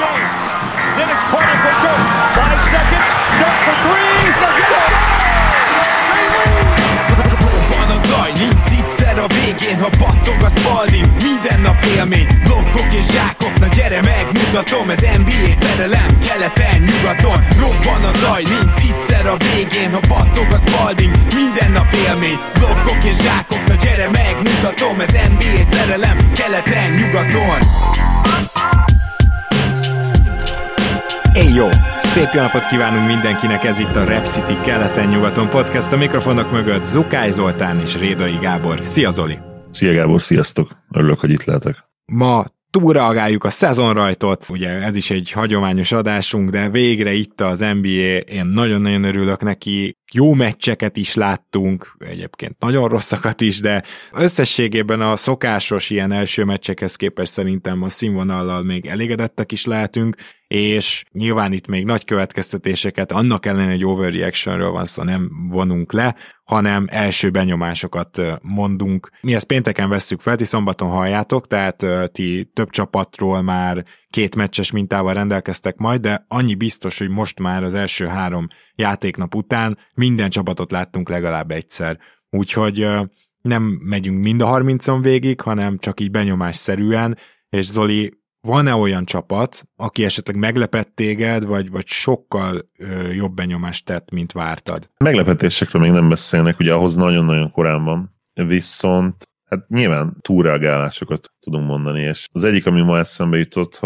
James. Then it's Carter for Dirk. 5 seconds. Dirk for three. Let's go! Robban a zaj, nincs egyszer a végén, ha battog a Spalding, minden nap élmény. Blokkok és zsákok, na gyere megmutatom, ez NBA szerelem, keleten, nyugaton. Robban a zaj, nincs egyszer a végén, ha battog a Spalding, minden nap élmény. Blokkok és zsákok, na gyere megmutatom, ez NBA szerelem, keleten, nyugaton. Hey, jó! Szép jó napot kívánunk mindenkinek, ez itt a Rep City Keleten-nyugaton podcast, a mikrofonok mögött Zukály Zoltán és Rédai Gábor. Szia Zoli! Szia Gábor, sziasztok! Örülök, hogy itt lehetek. Ma túlreagáljuk a szezonrajtot, ugye ez is egy hagyományos adásunk, de végre itt az NBA, én nagyon-nagyon örülök neki, jó meccseket is láttunk, egyébként nagyon rosszakat is, de összességében a szokásos ilyen első meccsekhez képest szerintem a színvonallal még elégedettek is lehetünk, és nyilván itt még nagy következtetéseket, annak ellenére, hogy overreactionről van szó, nem vonunk le, hanem első benyomásokat mondunk. Mi ezt pénteken vesszük fel, ti szombaton halljátok, tehát ti több csapatról már 2 meccses mintával rendelkeztek majd, de annyi biztos, hogy most már az első 3 játéknap után minden csapatot láttunk legalább egyszer. Úgyhogy nem megyünk mind a 30-on végig, hanem csak így benyomásszerűen, és Zoli, van-e olyan csapat, aki esetleg meglepett téged, vagy sokkal jobb benyomást tett, mint vártad? Meglepetésekről még nem beszélnek, ugye ahhoz nagyon-nagyon korán van, viszont hát nyilván túlreagálásokat tudunk mondani, és az egyik, ami ma eszembe jutott,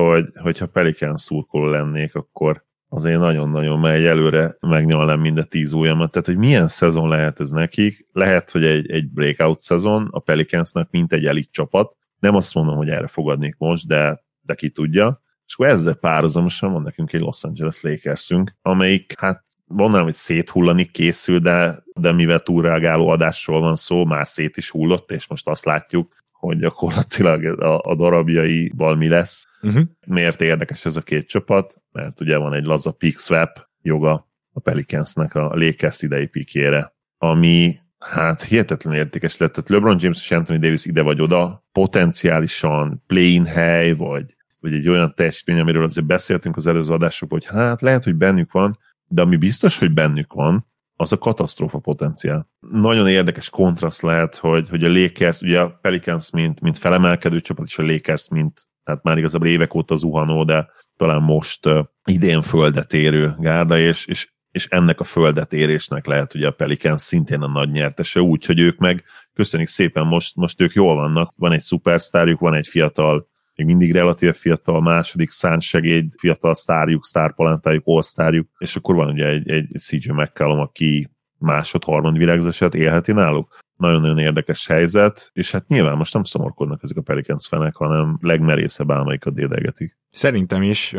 hogy ha Pelikán szurkoló lennék, akkor azért nagyon-nagyon megy előre, megnyalnám mind a 10 ujjamat, tehát hogy milyen szezon lehet ez nekik, lehet, hogy egy breakout szezon a Pelicansnak, mint egy elit csapat, nem azt mondom, hogy erre fogadnék most, de ki tudja, és akkor ezzel párhuzamosan van nekünk egy Los Angeles Lakersünk, amelyik, hát mondanám, hogy széthullani készül, de mivel túlreagáló adásról van szó, már szét is hullott, és most azt látjuk, hogy gyakorlatilag a darabjaival mi lesz. Miért érdekes ez a 2 csapat? Mert ugye van egy laza pick swap joga a Pelicansnek a Lakers idei pickjére, ami hát hihetetlen értékes lett. Tehát LeBron James és Anthony Davis ide vagy oda, potenciálisan play-in hely, vagy egy olyan teljesítmény, amiről azért beszéltünk az előző adásokban, hogy hát lehet, hogy bennük van, de ami biztos, hogy bennük van, az a katasztrófa potenciál. Nagyon érdekes kontraszt lehet, hogy a Lakers, ugye a Pelicans mint felemelkedő csapat, és a Lakers hát már igazából évek óta zuhanó, de talán most idén földet érő gárda, és ennek a földetérésnek lehet ugye a Pelicans szintén a nagy nyertese, úgyhogy ők meg, köszönjük szépen, most ők jól vannak, van egy szupersztárjuk, van egy fiatal, még mindig relatíve fiatal, második szárnysegéd, fiatal sztárjuk, sztárpalántájuk, all-sztárjuk, és akkor van ugye egy CJ McCollum, aki másod-harmad virágzását élheti náluk. Nagyon-nagyon érdekes helyzet, és hát nyilván most nem szomorkodnak ezek a Pelicans fenek, hanem legmerészebb álmaikat dédelgetik. Szerintem is.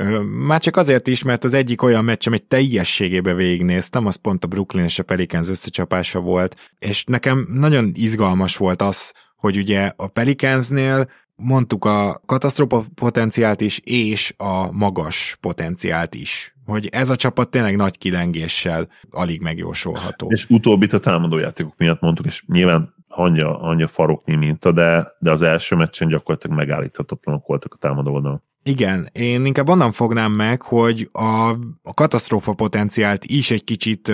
Már csak azért is, mert az egyik olyan meccs, amit teljességébe végignéztem, az pont a Brooklyn és a Pelicans összecsapása volt, és nekem nagyon izgalmas volt az, hogy ugye a Pelicansnél mondtuk a katasztrófa potenciált is, és a magas potenciált is. Hogy ez a csapat tényleg nagy kilengéssel alig megjósolható. És utóbbit a támadójátékok miatt mondtuk, és nyilván hangja faroknyi minta, de az első meccsen gyakorlatilag megállíthatatlanok voltak a támadó oldalon. Igen, én inkább onnan fognám meg, hogy a katasztrófa potenciált is egy kicsit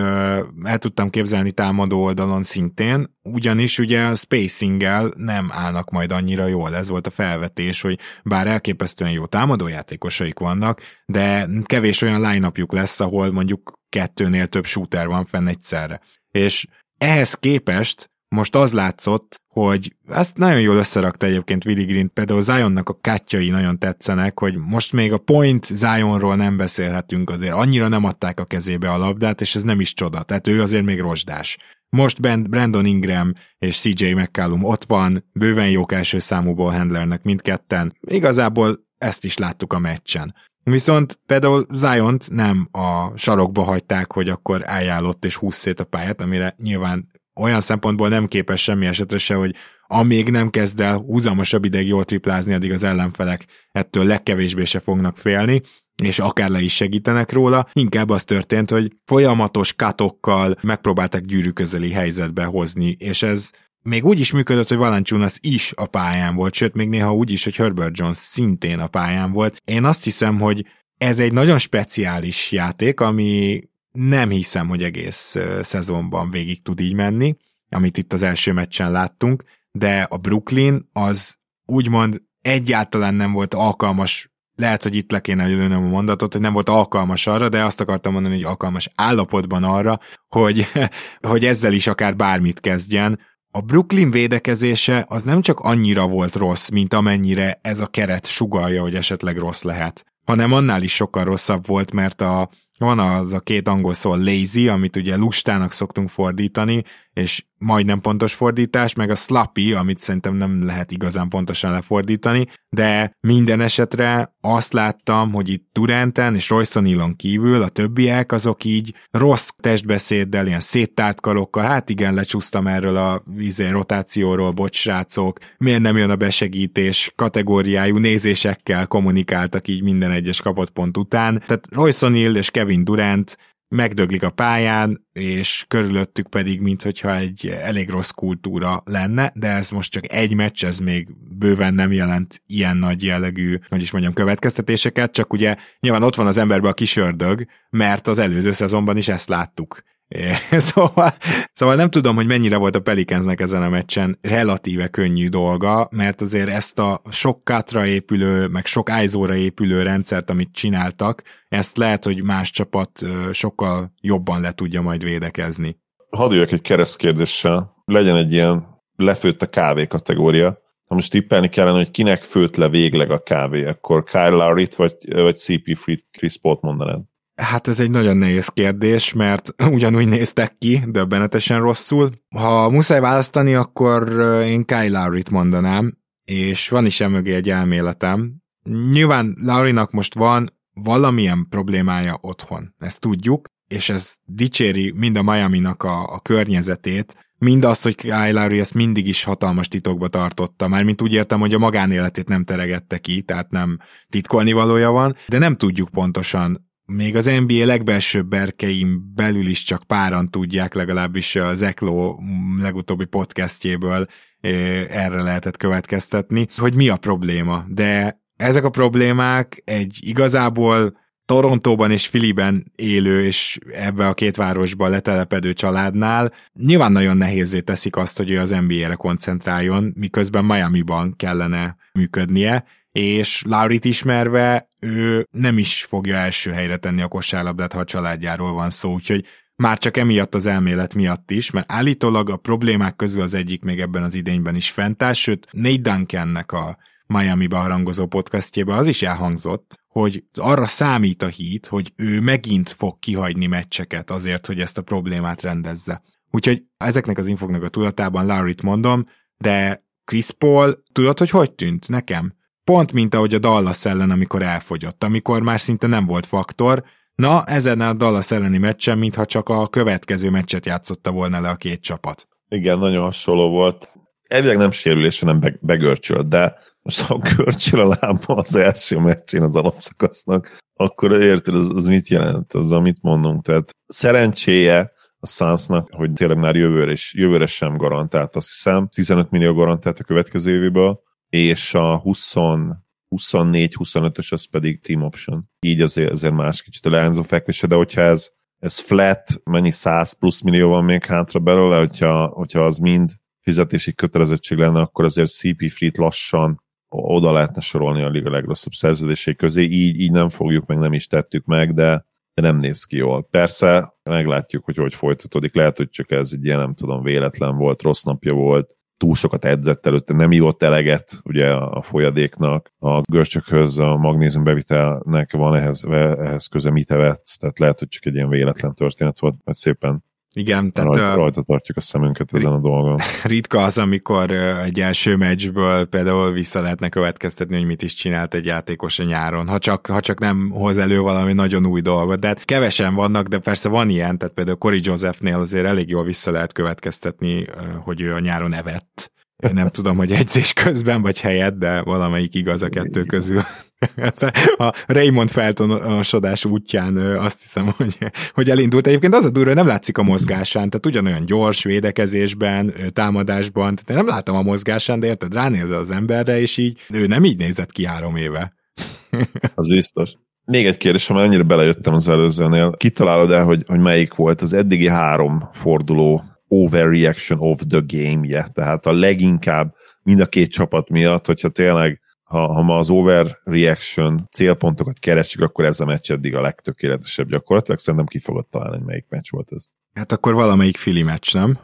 el tudtam képzelni támadó oldalon szintén, ugyanis ugye a spacinggel nem állnak majd annyira jól, ez volt a felvetés, hogy bár elképesztően jó támadójátékosaik vannak, de kevés olyan line-upjuk lesz, ahol mondjuk 2-nél több shooter van fenn egyszerre. És ehhez képest most az látszott, hogy ezt nagyon jól összerakta egyébként Willie Green, például Zionnak a kátjai nagyon tetszenek, hogy most még a point Zionról nem beszélhetünk azért, annyira nem adták a kezébe a labdát, és ez nem is csoda, tehát ő azért még rozsdás. Most Brandon Ingram és CJ McCollum ott van, bőven jók első számúból handlernek mindketten. Igazából ezt is láttuk a meccsen. Viszont például Ziont nem a sarokba hagyták, hogy akkor álljál ott és húzz szét a pályát, amire nyilván olyan szempontból nem képes semmi esetre se, hogy amíg nem kezd el húzamosabb ideig jól triplázni, addig az ellenfelek ettől legkevésbé se fognak félni, és akár le is segítenek róla. Inkább az történt, hogy folyamatos katokkal megpróbáltak gyűrű közeli helyzetbe hozni, és ez még úgy is működött, hogy Valancsunas is a pályán volt, sőt, még néha úgy is, hogy Herbert Jones szintén a pályán volt. Én azt hiszem, hogy ez egy nagyon speciális játék, ami nem hiszem, hogy egész szezonban végig tud így menni, amit itt az első meccsen láttunk, de a Brooklyn az úgymond egyáltalán nem volt alkalmas, lehet, hogy itt le kéne ülnöm a mondatot, hogy nem volt alkalmas arra, de azt akartam mondani, hogy alkalmas állapotban arra, hogy ezzel is akár bármit kezdjen. A Brooklyn védekezése az nem csak annyira volt rossz, mint amennyire ez a keret sugallja, hogy esetleg rossz lehet, hanem annál is sokkal rosszabb volt, mert van az a két angol szó, lazy, amit ugye lustának szoktunk fordítani, és majdnem pontos fordítás, meg a sloppy, amit szerintem nem lehet igazán pontosan lefordítani, de minden esetre azt láttam, hogy itt Duranten és Royce-on kívül a többiek azok így rossz testbeszéddel, ilyen széttárt karokkal, hát igen, lecsúsztam erről a rotációról, bocsrácok, miért nem jön a besegítés kategóriájú nézésekkel kommunikáltak így minden egyes kapott pont után. Tehát Royce-on és Kevin Durant megdöglik a pályán, és körülöttük pedig, minthogyha egy elég rossz kultúra lenne, de ez most csak egy meccs, ez még bőven nem jelent ilyen nagy jellegű, következtetéseket, csak ugye nyilván ott van az emberben a kis ördög, mert az előző szezonban is ezt láttuk. Szóval nem tudom, hogy mennyire volt a Pelicansnek ezen a meccsen relatíve könnyű dolga, mert azért ezt a sok cutra épülő, meg sok ISO-ra épülő rendszert, amit csináltak, ezt lehet, hogy más csapat sokkal jobban le tudja majd védekezni. Hadd üljek egy keresztkérdéssel, legyen egy ilyen lefőtt a kávé kategória. Ha most tippelni kellene, hogy kinek főtt le végleg a kávé, akkor Kyle Lowryt vagy CP3-t Chris Paul-t mondanád? Hát ez egy nagyon nehéz kérdés, mert ugyanúgy néztek ki, döbbenetesen rosszul. Ha muszáj választani, akkor én Kyle Lowryt mondanám, és van is emögé egy elméletem. Nyilván Lowrynak most van valamilyen problémája otthon, ezt tudjuk, és ez dicséri mind a Miaminak a környezetét, mind azt, hogy Kyle Lowry ezt mindig is hatalmas titokba tartotta, mármint úgy értem, hogy a magánéletét nem teregette ki, tehát nem titkolni valója van, de nem tudjuk pontosan. Még az NBA legbelsőbb berkeim belül is csak páran tudják, legalábbis a Zekló legutóbbi podcastjéből erre lehetett következtetni, hogy mi a probléma. De ezek a problémák egy igazából Torontóban és Phillyben élő és ebbe a két városban letelepedő családnál nyilván nagyon nehézzé teszik azt, hogy ő az NBA-re koncentráljon, miközben Miamiban kellene működnie, és Lowryt ismerve ő nem is fogja első helyre tenni a kosárlabdát, ha a családjáról van szó, úgyhogy már csak emiatt az elmélet miatt is, mert állítólag a problémák közül az egyik még ebben az idényben is fent áll, sőt Nate Duncannek a Miami-ba harangozó podcastjében az is elhangzott, hogy arra számít a Heat, hogy ő megint fog kihagyni meccseket azért, hogy ezt a problémát rendezze. Úgyhogy ezeknek az infoknak a tudatában Lowryt mondom, de Chris Paul, tudod, hogy tűnt nekem? Pont mint ahogy a Dallas ellen, amikor elfogyott, amikor már szinte nem volt faktor. Na, ezen a Dallas elleni meccsen, mintha csak a következő meccset játszotta volna le a két csapat. Igen, nagyon hasonló volt. Elvileg nem sérülés, hanem begörcsölt, de most ha görcsöl a lába az első meccsén az alapszakasznak, akkor érted, az mit jelent, az amit mondunk. Tehát szerencséje a Sunsnak, hogy tényleg már jövőre sem garantált, azt hiszem. 15 millió garantált a következő évéből, és a 24-25-ös az pedig team option. Így azért más kicsit a leányzó fekvése, de hogyha ez flat, mennyi 100 plusz millió van még hátra belőle, hogyha az mind fizetési kötelezettség lenne, akkor azért CP3-t lassan oda lehetne sorolni a liga legrosszabb szerződései közé, így nem fogjuk, meg nem is tettük meg, de nem néz ki jól. Persze meglátjuk, hogy folytatódik, lehet, hogy csak ez egy ilyen, nem tudom, véletlen volt, rossz napja volt, túl sokat edzett előtte, nem ívott eleget ugye a folyadéknak, a görcsökhöz, a magnézium bevitelnek van ehhez köze, mit evett, tehát lehet, hogy csak egy ilyen véletlen történet volt, mert szépen Igen, tehát rajta tartjuk a szemünket ezen a dolgon. Ritka az, amikor egy első meccsből például vissza lehetne következtetni, hogy mit is csinált egy játékos a nyáron, ha csak nem hoz elő valami nagyon új dolgot. De hát kevesen vannak, de persze van ilyen, tehát például Corey Josephnél azért elég jól vissza lehet következtetni, hogy ő a nyáron evett. Én nem tudom, hogy edzés közben vagy helyett, de valamelyik igaz a kettő közül. A Raymond feltonosodás útján azt hiszem, hogy elindult. Egyébként az a durva, hogy nem látszik a mozgásán, tehát ugyanolyan gyors védekezésben, támadásban, tehát nem látom a mozgásán, de érted, ránézel az emberre, és így ő nem így nézett ki 3 éve. Az biztos. Még egy kérdésem, mert annyira belejöttem az előzőnél. Kitalálod el, hogy melyik volt az eddigi 3 forduló overreaction of the game-je, tehát a leginkább mind a 2 csapat miatt, hogyha tényleg, ha ma az overreaction célpontokat keressük, akkor ez a meccs eddig a legtökéletesebb gyakorlatilag, szerintem ki fogod találni, hogy melyik meccs volt ez. Hát akkor valamelyik Philly meccs, nem?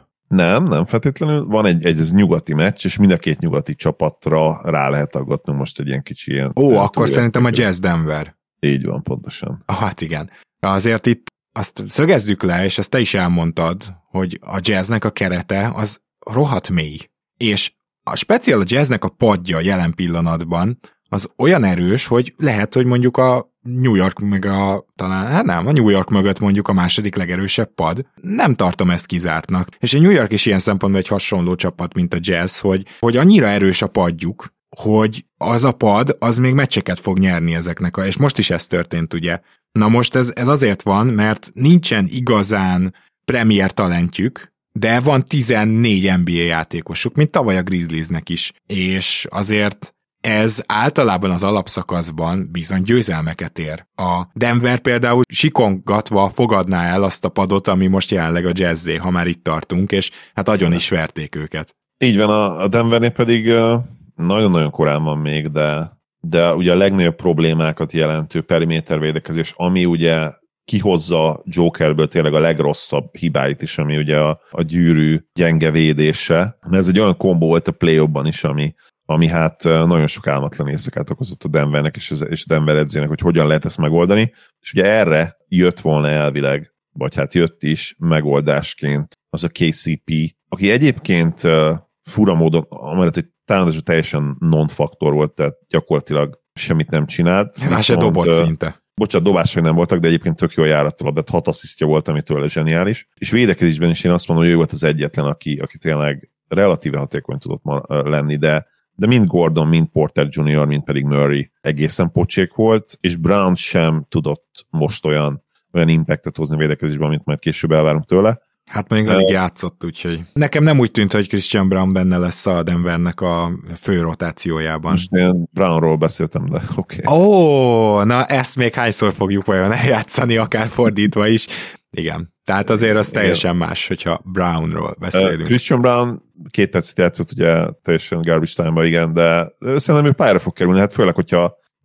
Nem feltétlenül. Van egy ez nyugati meccs, és mind a 2 nyugati csapatra rá lehet aggatnunk most egy ilyen kicsi ilyen... Ó, akkor szerintem a Jazz Denver. Így van, pontosan. Hát igen. Azért itt azt szögezzük le, és ezt te is elmondtad, hogy a Jazznek a kerete az rohadt mély. És a speciál a Jazznek a padja jelen pillanatban az olyan erős, hogy lehet, hogy mondjuk a New York meg a New York mögött mondjuk a második legerősebb pad. Nem tartom ezt kizártnak. És a New York is ilyen szempontból egy hasonló csapat, mint a Jazz, hogy annyira erős a padjuk, hogy az a pad, az még meccseket fog nyerni ezeknek. És most is ez történt, ugye? Na most ez azért van, mert nincsen igazán premier talentjük, de van 14 NBA játékosuk, mint tavaly a Grizzliesnek is. És azért ez általában az alapszakaszban bizony győzelmeket ér. A Denver például sikongatva fogadná el azt a padot, ami most jelenleg a Jazzé, ha már itt tartunk, és hát agyon is verték őket. Így van, a Denvernél pedig nagyon-nagyon korán van még, de ugye a legnagyobb problémákat jelentő perimétervédekezés, ami ugye kihozza Jokerből tényleg a legrosszabb hibáit is, ami ugye a gyűrű gyenge védése. Ez egy olyan kombó volt a play-offban is, ami hát nagyon sok álmatlan éjszakát okozott a Denvernek és a Denver edzőnek, hogy hogyan lehet ezt megoldani. És ugye erre jött volna elvileg, vagy hát jött is megoldásként az a KCP, aki egyébként fura módon, amellett, hogy támadásban teljesen non-faktor volt, tehát gyakorlatilag semmit nem csinált. Már se dobott szinte. Bocsánat, dobásai nem voltak, de egyébként tök jól járatta labdát, 6 asszisztja volt, ami tőle zseniális. És védekezésben is én azt mondom, hogy ő volt az egyetlen, aki tényleg relatíve hatékony tudott lenni, de mind Gordon, mind Porter Jr., mind pedig Murray egészen pocsék volt, és Brown sem tudott most olyan impactet hozni védekezésben, amit majd később elvárunk tőle. Hát még alig játszott, úgyhogy. Nekem nem úgy tűnt, hogy Christian Brown benne lesz a Denvernek a fő rotációjában. Most én Brownról beszéltem, de oké. Okay. Ó, na ezt még hányszor fogjuk vajon eljátszani, akár fordítva is. Igen, tehát azért az teljesen más, hogyha Brownról beszélünk. Christian Brown 2 percet játszott, ugye teljesen garbage time-ba, igen, de szerintem ő pályára fog kerülni, hát főleg,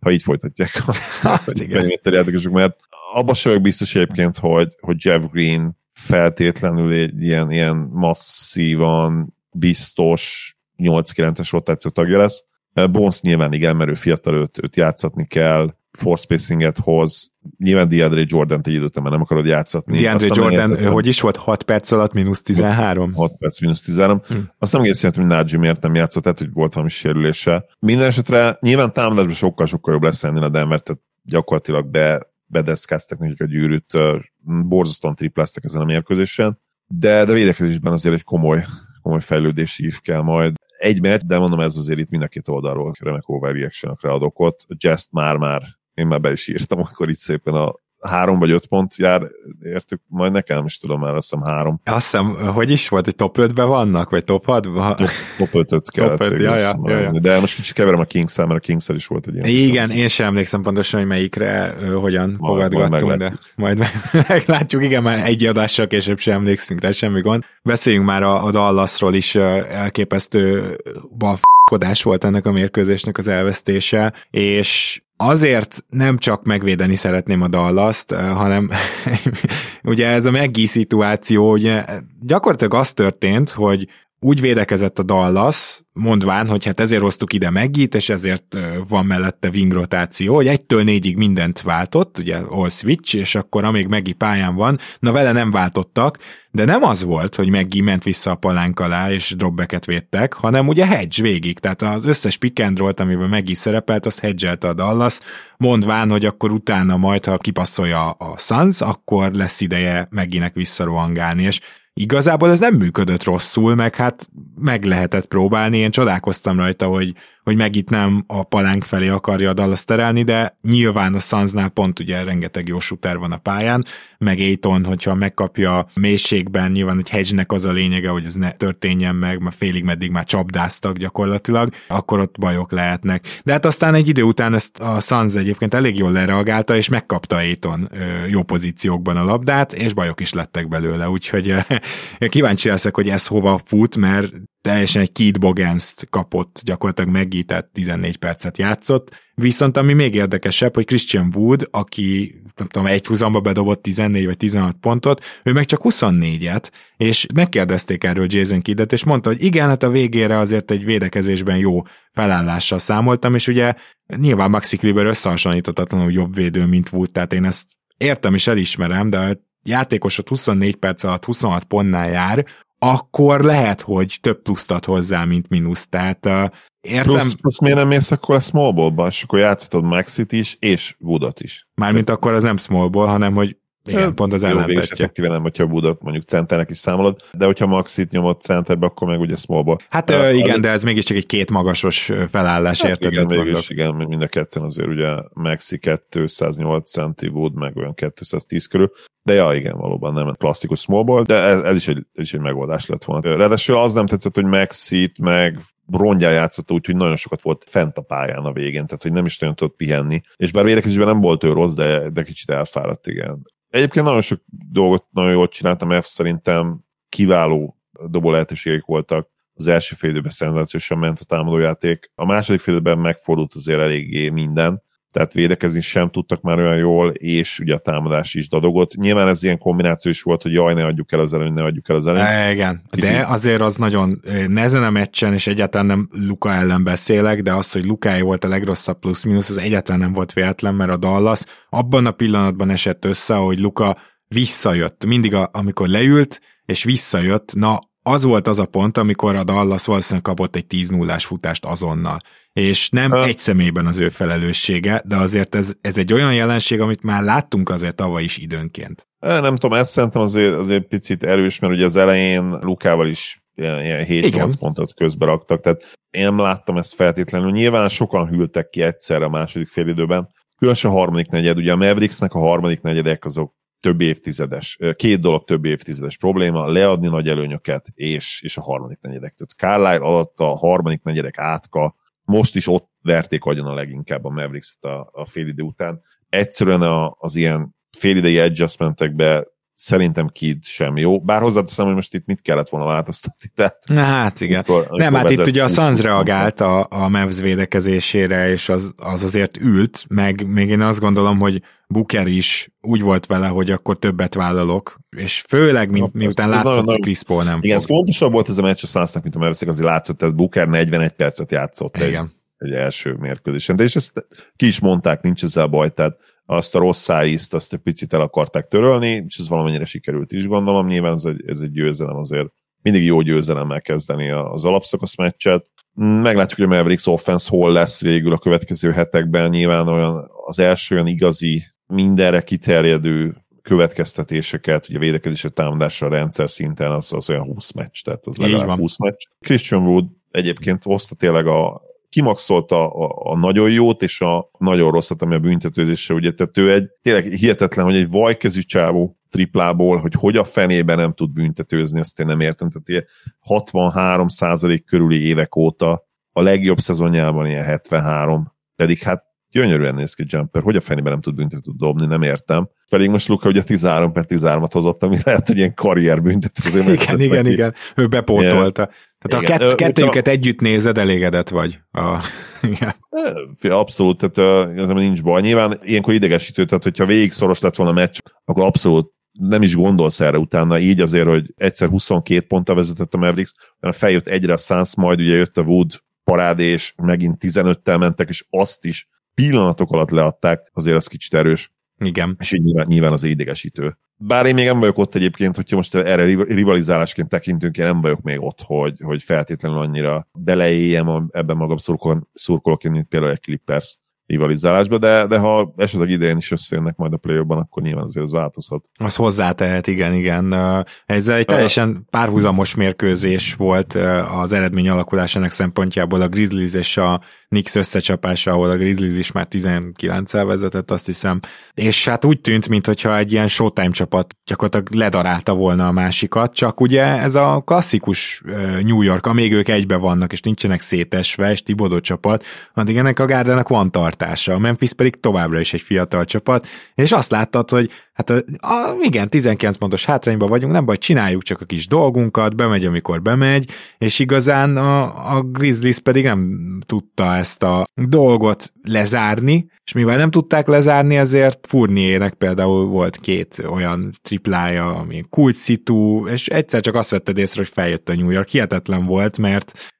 ha így folytatják a játékosok, mert abban sem vagyok biztos egyébként, hogy Jeff Green feltétlenül egy ilyen masszívan biztos 8-9-es rotáció tagja lesz. Bones nyilván igen, mert ő fiatal, őt játszatni kell, force spacinget hoz, nyilván DeAndre Jordant egy időt, mert nem akarod játszatni. DeAndre Jordan, hogy is volt, 6 perc alatt -13? 6 perc -13. Azt nem egészen értem, hogy Nagy miért nem játszott, tehát hogy volt valami sérülése. Minden esetre nyilván támadásban sokkal-sokkal jobb lesz ennél a Denver, tehát gyakorlatilag bedeszkáztak nekik a gyűrűt, borzasztóan tripláztak ezen a mérkőzésen, de védekezésben azért egy komoly fejlődési ív kell majd. Egy meccs, de mondom, ez azért itt mind a 2 oldalról remek overreaction-okra ad okot. A Jazz már, én már be is írtam, akkor itt szépen a 3 vagy 5 pont jár, értük, majd nekem is tudom már, azt hiszem 3. Azt hiszem, hogy is volt, hogy top 5-ben vannak, vagy top 6-ban? Top 5-öt kellett. Top 5, ja. De most kicsit keverem a Kings-el, mert a Kings-el is volt egy ilyen. Igen, én sem emlékszem pontosan, hogy melyikre hogyan fogadgattunk, de majd meglátjuk, igen, már egy adással később sem emlékszünk rá, semmi gond. Beszéljünk már a Dallasról is, elképesztő balf***kodás volt ennek a mérkőzésnek az elvesztése, és azért nem csak megvédeni szeretném a Dallast, hanem ugye ez a McGee szituáció, ugye gyakorlatilag az történt, hogy úgy védekezett a Dallas, mondván, hogy hát ezért hoztuk ide Meggit, és ezért van mellette wing rotáció, hogy 1-től 4-ig mindent váltott, ugye all switch, és akkor amíg Meggi pályán van, na vele nem váltottak, de nem az volt, hogy Meggi ment vissza a palánk alá, és droppeket védtek, hanem ugye hedge végig, tehát az összes pick and roll-t, amiben Meggi szerepelt, azt hedgelte a Dallas, mondván, hogy akkor utána majd, ha kipasszolja a Suns, akkor lesz ideje Megginek visszarohangálni, és igazából ez nem működött rosszul, meg hát meg lehetett próbálni, én csodálkoztam rajta, hogy meg itt nem a palánk felé akarja a Dallas terelni, de nyilván a Sunsnál pont ugye rengeteg jó shooter van a pályán, meg Aiton, hogyha megkapja mélységben, nyilván egy hedge-nek az a lényege, hogy ez ne történjen meg, mert félig meddig már csapdáztak gyakorlatilag, akkor ott bajok lehetnek. De hát aztán egy idő után ezt a Suns egyébként elég jól lereagálta, és megkapta Aiton jó pozíciókban a labdát, és bajok is lettek belőle, úgyhogy kíváncsi leszek, hogy ez hova fut, mert teljesen egy Keith Bogdanst kapott, gyakorlatilag megített 14 percet játszott, viszont ami még érdekesebb, hogy Christian Wood, aki nem tudom, 1-20-ba bedobott 14 vagy 16 pontot, ő meg csak 24-et, és megkérdezték erről Jason Kiddet, és mondta, hogy igen, hát a végére azért egy védekezésben jó felállással számoltam, és ugye nyilván Maxi Kleber összehasonlíthatatlanul jobb védő, mint Wood, tehát én ezt értem és elismerem, de a játékosot 24 perc alatt 26 pontnál jár, akkor lehet, hogy több pluszt ad hozzá, mint mínusz. Tehát értem... Plusz miért nem mész akkor a small ball-ban, és akkor játszhatod Maxit is, és Woodot is. Mármint akkor az nem small ball, hanem hogy igen, pont az ellentetje. És effektíven nem, hogyha Woodot mondjuk centernek is számolod, de hogyha Maxit nyomod centerbe, akkor meg ugye small ball. Hát igen, de ez mégiscsak egy két magasos felállás, hát érted? Igen, mégis, igen, mind a ketten azért ugye Maxi 208 centi, Wood meg olyan 210 körül. De ja, igen, valóban nem klasszikus small ball, de ez is egy megoldás lett volna. Ráadásul az nem tetszett, hogy Maxit meg rongyán játszott, úgyhogy nagyon sokat volt fent a pályán a végén, tehát hogy nem is nagyon tudott pihenni. És bár védekezésben nem volt ő rossz, de kicsit elfáradt, igen. Egyébként nagyon sok dolgot nagyon jól csináltam, szerintem kiváló dobó lehetőségek voltak. Az első fél időben szenzációsan ment a támadójáték. A második fél időben megfordult azért eléggé minden, tehát védekezni sem tudtak már olyan jól, és ugye a támadás is dadogott. Nyilván ez ilyen kombináció is volt, hogy jaj, ne adjuk el az előnyt. Igen, de azért az nagyon nehezen a meccsen, és egyáltalán nem Luka ellen beszélek, de az, hogy Lukáé volt a legrosszabb plusz-minusz, az egyáltalán nem volt véletlen, mert a Dallas abban a pillanatban esett össze, hogy Luka visszajött. Mindig, amikor leült, és visszajött, na az volt az a pont, amikor a Dallas valószínűleg kapott egy 10-0-ás futást azonnal. És nem egy személyben az ő felelőssége, de azért ez egy olyan jelenség, amit már láttunk azért tavaly is időnként. Nem tudom, ezt szerintem azért picit erős, mert ugye az elején Lukával is ilyen 7-8 pontot közbe raktak, tehát én nem láttam ezt feltétlenül. Nyilván sokan hűltek ki egyszerre a második fél időben. Különösen a harmadik negyed, ugye a Mavericksnek a harmadik negyedek azok két dolog több évtizedes probléma, leadni nagy előnyöket és a harmadik negyedek. Tehát Carlisle alatt a harmadik negyedek átka, most is ott verték agyon a leginkább a Mavericks-et a fél idő után. Egyszerűen az ilyen félidei adjustmentekbe szerintem Kidd sem jó, bár hozzáteszem, hogy most itt mit kellett volna változtatni. Tehát, hát igen. Amikor itt ugye a Suns reagált a Mavs védekezésére, és az azért ült, meg még én azt gondolom, hogy Booker is úgy volt vele, hogy akkor többet vállalok, és főleg miután látszott, hogy Chris Paul nem. Igen, fontosabb volt ez a meccs a Sunsnak, mint a Mavsnek, azért látszott, tehát Booker 41 percet játszott egy első mérkőzésen, de és ezt ki is mondták, nincs ezzel baj, tehát azt a rossz szájízt, azt egy picit el akarták törölni, és ez valamennyire sikerült is, gondolom. Nyilván ez egy győzelem azért. Mindig jó győzelemmel kezdeni az alapszakasz meccset. Meglátjuk, hogy a Mavericks offense hol lesz végül a következő hetekben. Nyilván olyan az első olyan igazi, mindenre kiterjedő következtetéseket, ugye védekezésre, támadásra, rendszer szinten az olyan 20 meccs, tehát az legalább 20 meccs. Christian Wood egyébként hozta tényleg kimaxolta a nagyon jót és a nagyon rosszat, ami a büntetőzésre, ugye, tehát ő tényleg hihetetlen, hogy egy vajkezű csávó triplából, hogy a fenében nem tud büntetőzni, ezt én nem értem, tehát 63% körüli évek óta, a legjobb szezonjában ilyen 73, pedig hát gyönyörűen néz ki jumper, hogy a fenében nem tud büntetőt dobni, nem értem. Pedig most Luka ugye 13/13-at hozott, ami lehet, hogy ilyen karrierbüntetőző. Igen, ő bepótolta. Tehát igen, a kettőjüket együtt nézed, elégedett vagy. Abszolút, tehát nincs baj. Nyilván ilyenkor idegesítő, tehát hogyha végig szoros lett volna a meccs, akkor abszolút nem is gondolsz erre utána, így azért, hogy egyszer 22 ponttal vezetett a Mavericks, mert feljött egyre a Suns, majd ugye jött a Wood parád, és megint 15-tel mentek, és azt is pillanatok alatt leadták, azért az kicsit erős. Igen. És így nyilván az idegesítő. Bár én még nem vagyok ott egyébként, hogyha most erre rivalizálásként tekintünk, én nem vagyok még ott, hogy feltétlenül annyira beleéljem ebben magam szurkolóként, mint például egy Clippers rivalizálásba, de ha esetleg idején is összejönnek majd a play-offban, akkor nyilván azért ez változhat. Az hozzátehet, igen. Ez egy teljesen párhuzamos mérkőzés volt az eredmény alakulásának szempontjából, a Grizzlies és a Knicks összecsapása, ahol a Grizzlies is már 19-el vezetett, azt hiszem. És hát úgy tűnt, mintha egy ilyen showtime csapat gyakorlatilag ledarálta volna a másikat, csak ugye ez a klasszikus New York, amíg ők egybe vannak, és nincsenek szétesve, és Tibodó csapat, addig ennek a gárdának van tartása. A Memphis pedig továbbra is egy fiatal csapat, és azt láttad, hogy hát igen, 19 pontos hátrányban vagyunk, nem baj, csináljuk csak a kis dolgunkat, bemegy, amikor bemegy, és igazán a Grizzlies pedig nem tudta ezt a dolgot lezárni, és mivel nem tudták lezárni, ezért Fourniernek például volt két olyan triplája, ami kulcs szitu, és egyszer csak azt vetted észre, hogy feljött a New York. Hihetetlen volt,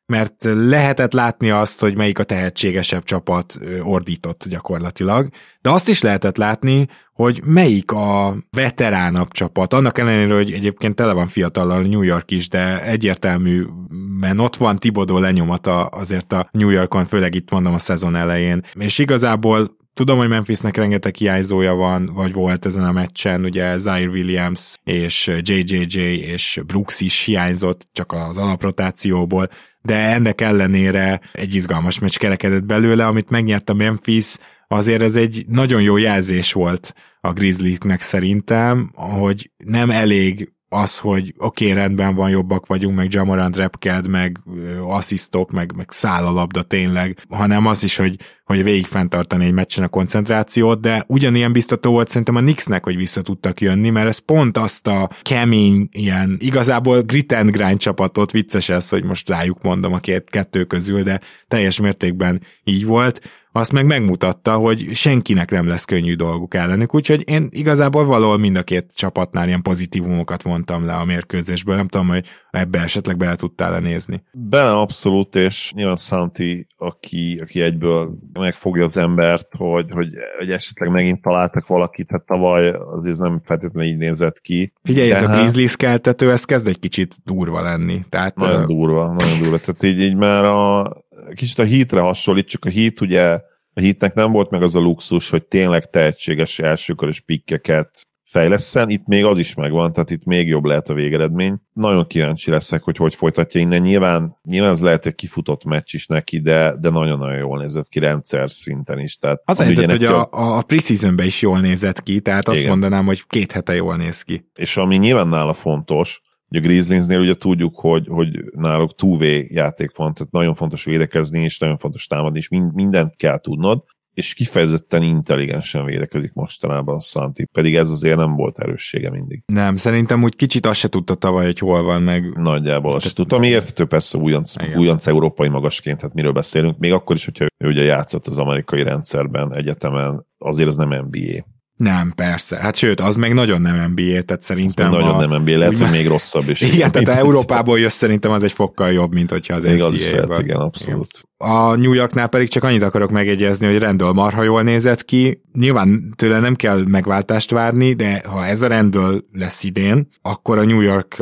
mert lehetett látni azt, hogy melyik a tehetségesebb csapat ordított gyakorlatilag, de azt is lehetett látni, hogy melyik a veteránabb csapat, annak ellenére, hogy egyébként tele van fiatallal New York is, de egyértelműen ott van Tibodó lenyomata azért a New Yorkon, főleg itt mondom a szezon elején, és igazából tudom, hogy Memphisnek rengeteg hiányzója van, vagy volt ezen a meccsen, ugye Zaire Williams és JJJ és Brooks is hiányzott csak az alaprotációból, de ennek ellenére egy izgalmas meccs kerekedett belőle, amit megnyert a Memphis, azért ez egy nagyon jó jelzés volt a Grizzliesnek szerintem, hogy nem elég az, hogy oké, rendben van, jobbak vagyunk, meg Ja Morant repkeld, meg asszisztok, meg száll a labda tényleg, hanem az is, hogy végig fenntartani egy meccsen a koncentrációt, de ugyanilyen biztató volt szerintem a Knicksnek, hogy vissza tudtak jönni, mert ez pont azt a kemény, ilyen igazából grit and grind csapatot, vicces ez, hogy most rájuk mondom a kettő közül, de teljes mértékben így volt, azt meg megmutatta, hogy senkinek nem lesz könnyű dolguk ellenük, úgyhogy én igazából valahol mind a két csapatnál ilyen pozitívumokat vontam le a mérkőzésből, nem tudom, hogy ebbe esetleg bele tudtál nézni. Bele abszolút, és nyilván Santi, aki egyből megfogja az embert, hogy esetleg megint találtak valakit, hát tavaly azért nem feltétlenül így nézett ki. Figyelj, ez a Grizzlies keltető, ez kezd egy kicsit durva lenni. Tehát, nagyon durva. Tehát így már kicsit a Heatre hasonlít, csak a Heat ugye, a Heatnek nem volt meg az a luxus, hogy tényleg tehetséges elsőkörös pikkeket fejlesszen, itt még az is megvan, tehát itt még jobb lehet a végeredmény. Nagyon kíváncsi leszek, hogy folytatja innen. Nyilván ez lehet egy kifutott meccs is neki, de nagyon-nagyon jól nézett ki rendszer szinten is. Tehát az a helyzet, hogy a preseasonben is jól nézett ki, tehát azt mondanám, hogy 2 hete jól néz ki. És ami nyilván nála fontos, a Grizzliesnél ugye tudjuk, hogy náluk two-way játék van, tehát nagyon fontos védekezni, és nagyon fontos támadni, és mindent kell tudnod, és kifejezetten intelligensen védekezik mostanában a Santi, pedig ez azért nem volt erőssége mindig. Nem, szerintem úgy kicsit azt se tudta tavaly, hogy hol van, meg... Nagyjából azt se tudta, ami érthető persze újonc európai magasként, hát miről beszélünk, még akkor is, hogyha ő ugye játszott az amerikai rendszerben, egyetemen, azért az nem NBA. Nem, persze. Hát sőt, az meg nagyon nem NBA, tehát szerintem... nagyon nem NBA, lehet, hogy még rosszabb is. Igen, tehát Európából jössz, szerintem az egy fokkal jobb, mint hogyha az NCAA-ben. Igen, abszolút. A New Yorknál pedig csak annyit akarok megjegyezni, hogy Randall marha jól nézett ki. Nyilván tőle nem kell megváltást várni, de ha ez a Randall lesz idén, akkor a New York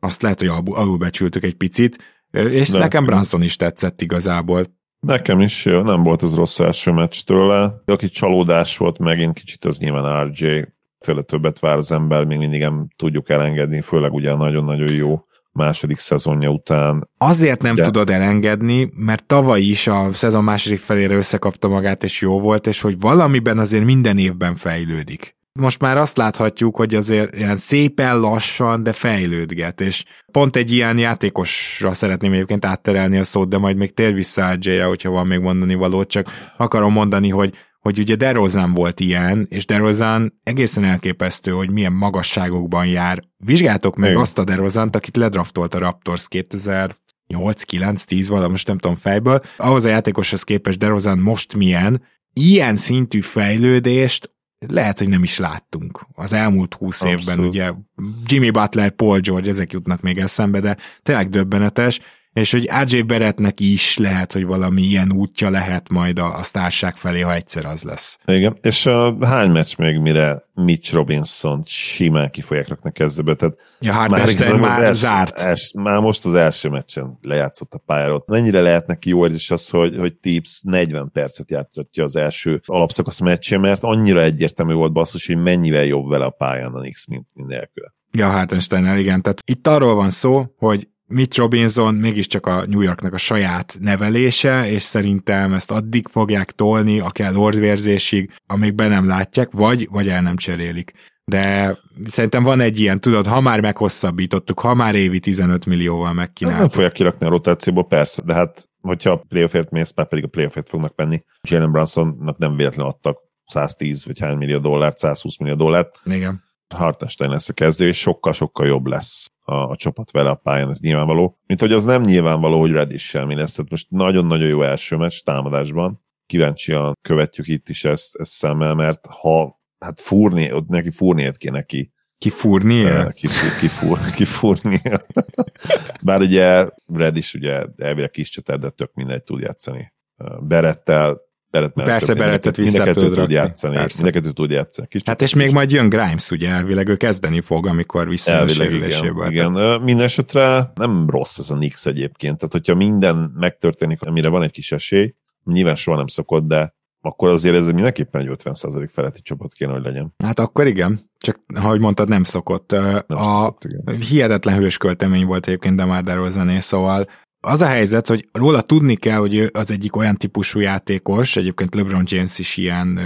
azt lehet, hogy alulbecsültük egy picit, és nekem Brunson is tetszett igazából. Nekem is jó, nem volt ez rossz első meccs tőle, de aki csalódás volt megint kicsit, az nyilván RJ, tőle többet vár az ember, még mindig nem tudjuk elengedni, főleg ugye nagyon-nagyon jó második szezonja után. Azért nem tudod elengedni, mert tavaly is a szezon második felére összekapta magát, és jó volt, és hogy valamiben azért minden évben fejlődik. Most már azt láthatjuk, hogy azért ilyen szépen lassan, de fejlődget, és pont egy ilyen játékosra szeretném egyébként átterelni a szót, de majd még tér vissza RJ-re, hogyha van még mondani valót, csak akarom mondani, hogy ugye DeRozan volt ilyen, és DeRozan egészen elképesztő, hogy milyen magasságokban jár. Vizsgáltok meg azt a DeRozant, akit ledraftolt a Raptors 2008-9-10, valami most nem tudom fejből, ahhoz a játékoshoz képest DeRozan most milyen, ilyen szintű fejlődést lehet, hogy nem is láttunk az elmúlt 20 abszolút. Évben, ugye Jimmy Butler, Paul George, ezek jutnak még eszembe, de tényleg döbbenetes, és hogy RJ Barrettnek is lehet, hogy valami ilyen útja lehet majd a sztárság felé, ha egyszer az lesz. Igen, és hány meccs még, mire Mitch Robinson simán ki fogják rakni kezdőbe, tehát ja, Hartenstein már zárt. Már most az első meccsen lejátszott a pályáról. Mennyire lehet neki jó érzés az, hogy Tibbs 40 percet játszatja az első alapszakasz meccsén, mert annyira egyértelmű volt basszus, hogy mennyivel jobb vele a pályán a Knicks, mint nélkül. Ja, Hartensteinnel, igen. Tehát itt arról van szó, hogy Mitch Robinson mégiscsak a New Yorknak a saját nevelése, és szerintem ezt addig fogják tolni, akár orvérzésig, amíg be nem látják, vagy el nem cserélik. De szerintem van egy ilyen, tudod, ha már meghosszabbítottuk, ha már évi 15 millióval megkínáltuk. Nem fogják kirakni a rotációból, persze, de hát, hogyha a playoffért mész, már pedig a playoffért fognak menni. Jalen Brunsonnak nem véletlenül adtak 110 vagy hány millió dollárt, 120 millió dollárt. Igen. Hartenstein lesz a kezdő, és sokkal-sokkal jobb lesz a csapat vele a pályán, ez nyilvánvaló. Mint hogy az nem nyilvánvaló, hogy Reddish-sel mi lesz. Tehát most nagyon-nagyon jó első meccs támadásban. Kíváncsian követjük itt is ezt szemmel, mert ha hát fúrni, ott neki fúrniét kéne ki. Kifúrnia? Kifúrnia. Bár ugye Reddish ugye elvileg kis csatár, de tök mindegy tud játszani. Persze, Berettet vissza tud játszani. Hát és még majd jön Grimes, ugye elvileg ő kezdeni fog, amikor vissza sérüléséből. Igen. Mindenesetre nem rossz ez a Knicks egyébként. Tehát, hogyha minden megtörténik, amire van egy kis esély, nyilván soha nem szokott, de akkor azért ez mindenképpen egy 50% feletti csapat kéne, hogy legyen. Hát akkor igen. Csak, ahogy mondtad, nem szokott. Hihetetlen hős költemény volt egyébként DeMar DeRozan, szóval az a helyzet, hogy róla tudni kell, hogy ő az egyik olyan típusú játékos, egyébként LeBron James is ilyen,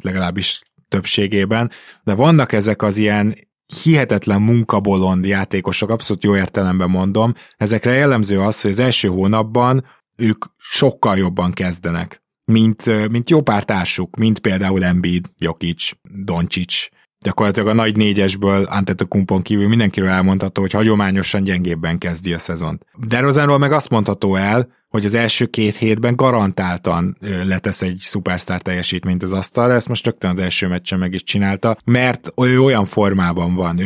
legalábbis többségében, de vannak ezek az ilyen hihetetlen munkabolond játékosok, abszolút jó értelemben mondom, ezekre jellemző az, hogy az első hónapban ők sokkal jobban kezdenek, mint jó pár társuk, mint például Embiid, Jokic, Dončić. Gyakorlatilag a nagy négyesből Antetokounmpon kívül mindenkiről elmondható, hogy hagyományosan gyengébben kezdi a szezont. DeRozanról meg azt mondható el, hogy az első két hétben garantáltan letesz egy szupersztár teljesítményt az asztalra, ezt most rögtön az első meccsen meg is csinálta, mert ő olyan formában van,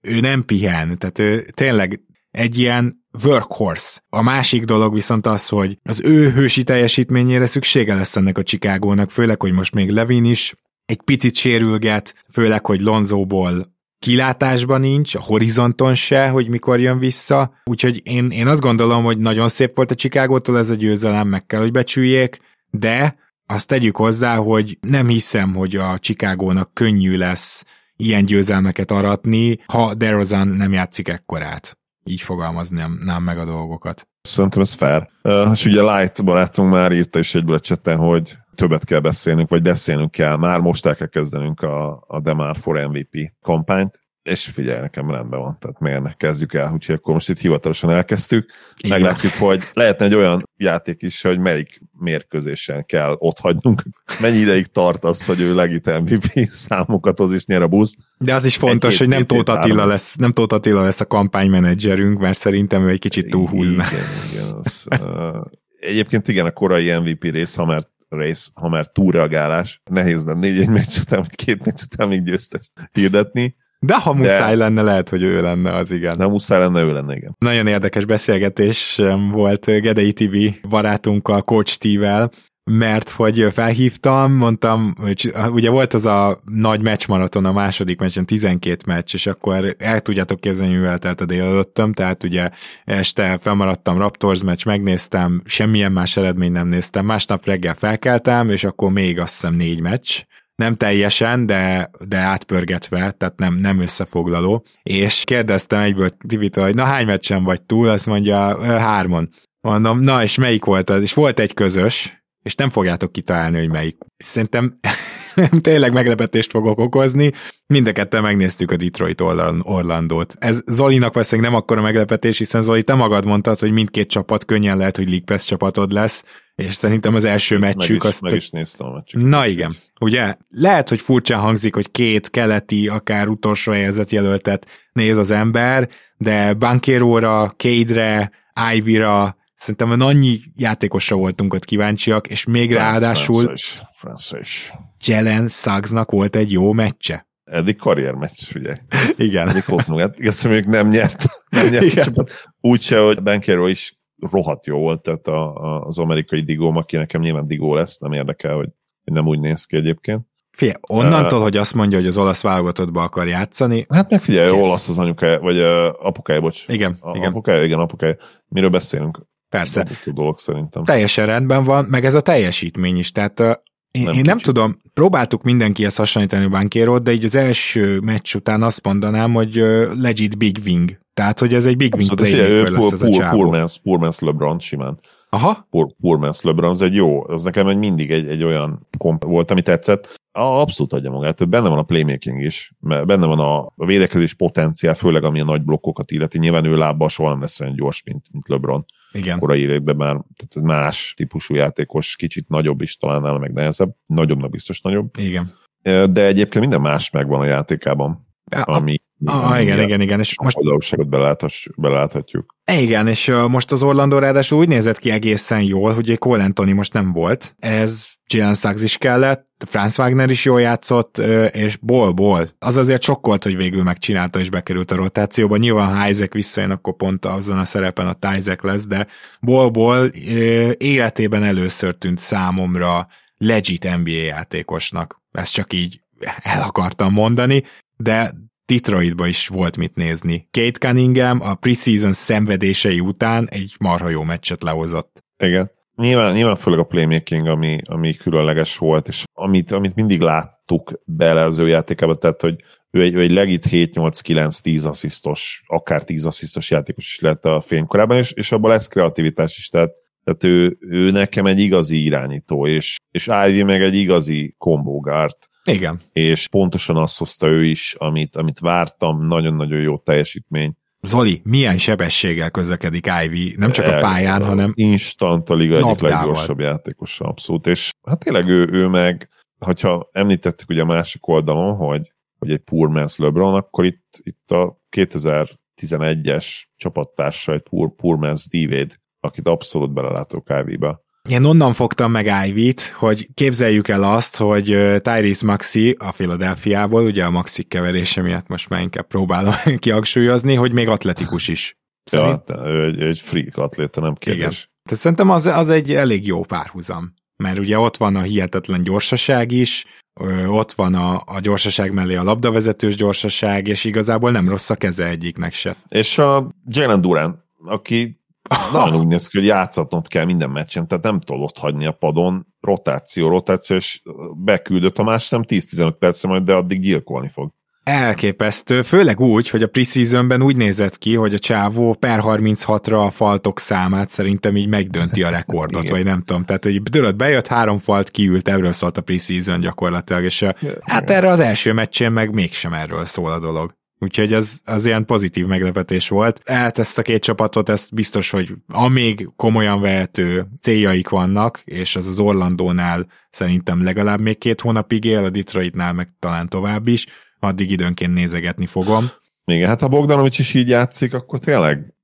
ő nem pihen, tehát ő tényleg egy ilyen workhorse. A másik dolog viszont az, hogy az ő hősi teljesítményére szüksége lesz ennek a Chicagónak, főleg, hogy most még Levin is egy picit sérülget, főleg, hogy Lonzóból kilátásban nincs, a horizonton se, hogy mikor jön vissza, úgyhogy én azt gondolom, hogy nagyon szép volt a Chicagótól ez a győzelem, meg kell, hogy becsüljék, de azt tegyük hozzá, hogy nem hiszem, hogy a Chicagónak könnyű lesz ilyen győzelmeket aratni, ha DeRozan nem játszik ekkorát. Így fogalmaznám meg a dolgokat. Szerintem ez fair. És ugye Light barátunk már írta is egyből a chatten, hogy többet kell beszélnünk, vagy beszélnünk kell már, most el kell kezdenünk a DeMar for MVP kampányt, és figyelj, nekem rendben van, tehát miért ne kezdjük el, úgyhogy akkor most itt hivatalosan elkezdtük, igen. Meglátjuk, hogy lehetne egy olyan játék is, hogy melyik mérkőzésen kell ott hagynunk, mennyi ideig tart az, hogy ő legit MVP számokat, az is nyer a busz. De az is fontos, hogy nem Tóth Attila lesz a kampánymenedzserünk, mert szerintem ő egy kicsit túlhúzna. Igen, az, egyébként igen, a korai MVP rész, ha már túlreagálás, nehéz nem 4-1 meccs után, vagy 2 meccs után még győztest hirdetni. De ha muszáj lenne, lehet, hogy ő lenne, az igen. De muszáj lenne, ő lenne, igen. Nagyon érdekes beszélgetés volt Gedei Tibi barátunkkal, Coach T-vel, mert hogy felhívtam, mondtam, hogy ugye volt az a nagy meccsmaraton, a második meccsen 12 meccs, és akkor el tudjátok képzelni, mivel telt a délelőttöm, tehát ugye este felmaradtam, Raptors meccs, megnéztem, semmilyen más eredményt nem néztem, másnap reggel felkeltem, és akkor még azt hiszem 4 meccs, nem teljesen, de átpörgetve, tehát nem összefoglaló, és kérdeztem egyből Tibitől, hogy na hány meccsen vagy túl, azt mondja 3-on. Mondom, na és melyik volt az? És volt egy közös, és nem fogjátok kitalálni, hogy melyik. Szerintem tényleg meglepetést fogok okozni. Mind a ketten megnéztük a Detroit Orlandót. Ez Zolinak valószínűleg nem akkora meglepetés, hiszen Zoli, te magad mondtad, hogy mindkét csapat könnyen lehet, hogy League Pass csapatod lesz, és szerintem az első meccsük... Meg is néztem a meccsük. Na igen, ugye? Lehet, hogy furcsán hangzik, hogy két keleti, akár utolsó helyezett jelöltet néz az ember, de Bancheróra, Cade-re, Ivy-ra, Szerintem annyi játékosra voltunk ott kíváncsiak, és még ráadásul Jalen Suggsnak volt egy jó meccse. Eddig karriermeccs, ugye? Igen. Eddig hozzunk. Ezt mondjuk nem nyert a csapat. Úgyse, hogy Banchero is rohadt jó volt, tehát az amerikai digóm, aki nekem nyilván digó lesz, nem érdekel, hogy nem úgy néz ki egyébként. Figyelj, onnantól, hogy azt mondja, hogy az olasz válogatottba akar játszani. Hát meg figyelj, olasz az anyukája, vagy apukája, bocs. Igen. Apukája. Miről beszélünk? Persze. Dolog, szerintem. Teljesen rendben van, meg ez a teljesítmény is. Tehát nem tudom, próbáltuk mindenkihez hasonlítani a Bancherót, de így az első meccs után azt mondanám, hogy legit big wing. Tehát, hogy ez egy big wing playmaker lesz ez a csávó. Poor man's LeBron simán. Aha. Poor man's LeBron, az egy jó, az nekem mindig egy olyan komp volt, ami tetszett. Abszolút adja magát, benne van a playmaking is, benne van a védekezés potenciál, főleg ami a nagy blokkokat illeti, nyilván ő lábbal soha nem lesz olyan gyors, mint LeBron. Igen. Korai években már, tehát más típusú játékos, kicsit nagyobb is talán nála, meg nehezebb, nagyobbnak biztos nagyobb. Igen. De egyébként minden más megvan a játékában, igen, és most valóságot beláthatjuk. Igen, és most az Orlando ráadásul úgy nézett ki egészen jól, hogy Cole Anthony most nem volt, ez Jalen Suggs is kellett, Franz Wagner is jól játszott, és Bol Bol. Az azért sokkolt, hogy végül megcsinálta és bekerült a rotációba. Nyilván, ha Isaac visszajön, akkor pont azon a szerepen a Isaac lesz, de Bol Bol életében először tűnt számomra legit NBA játékosnak. Ezt csak így el akartam mondani, de Detroitba is volt mit nézni. Kate Cunningham a preseason szenvedései után egy marha jó meccset lehozott. Igen. Nyilván főleg a playmaking, ami különleges volt, és amit mindig láttuk bele az ő játékába, tehát, hogy ő egy legit 7-8-9-10 asszisztos, akár 10 asszisztos játékos is lett a fénykorában, és abban lesz kreativitás is, tehát ő nekem egy igazi irányító, és Ivy meg egy igazi combo guard. Igen. És pontosan azt hozta ő is, amit vártam, nagyon-nagyon jó teljesítmény. Zoli, milyen sebességgel közlekedik Ivy, nem csak a pályán, hanem instant a liga egyik leggyorsabb játékosa, abszolút, és hát tényleg ő meg, hogyha említettük ugye a másik oldalon, hogy egy poor man's LeBron, akkor itt a 2011-es csapattársa egy poor man's D-Wade, akit abszolút belelátok Ivy-be. Én onnan fogtam meg Ivy-t, hogy képzeljük el azt, hogy Tyrese Maxey a Philadelphiából, ugye a Maxi keverése miatt most már inkább próbálom kihangsúlyozni, hogy még atletikus is. Egy freak atléta, nem kérdés. Igen. Tehát szerintem az egy elég jó párhuzam, mert ugye ott van a hihetetlen gyorsaság is, ott van a gyorsaság mellé a labdavezetős gyorsaság, és igazából nem rossz a keze egyiknek se. És a Jalen Durant, aki nagyon úgy néz ki, hogy játszatnod kell minden meccsen, tehát nem tudod ott hagyni a padon, rotáció, és beküldött a más, nem 10-15 percre majd, de addig gyilkolni fog. Elképesztő, főleg úgy, hogy a preseasonben úgy nézett ki, hogy a csávó per 36-ra a faltok számát szerintem így megdönti a rekordot, vagy nem tudom, tehát hogy dőlött bejött, 3 falt kiült, erről szólt a preseason gyakorlatilag, és hát erre az első meccsén meg mégsem erről szól a dolog. Úgyhogy az ilyen pozitív meglepetés volt. Eltesz a két csapatot, ezt biztos, hogy amíg komolyan vehető céljaik vannak, és az Orlandónál szerintem legalább még 2 hónapig él, a Detroitnál meg talán tovább is, addig időnként nézegetni fogom. Igen, hát ha Bogdanovics is így játszik, akkor tényleg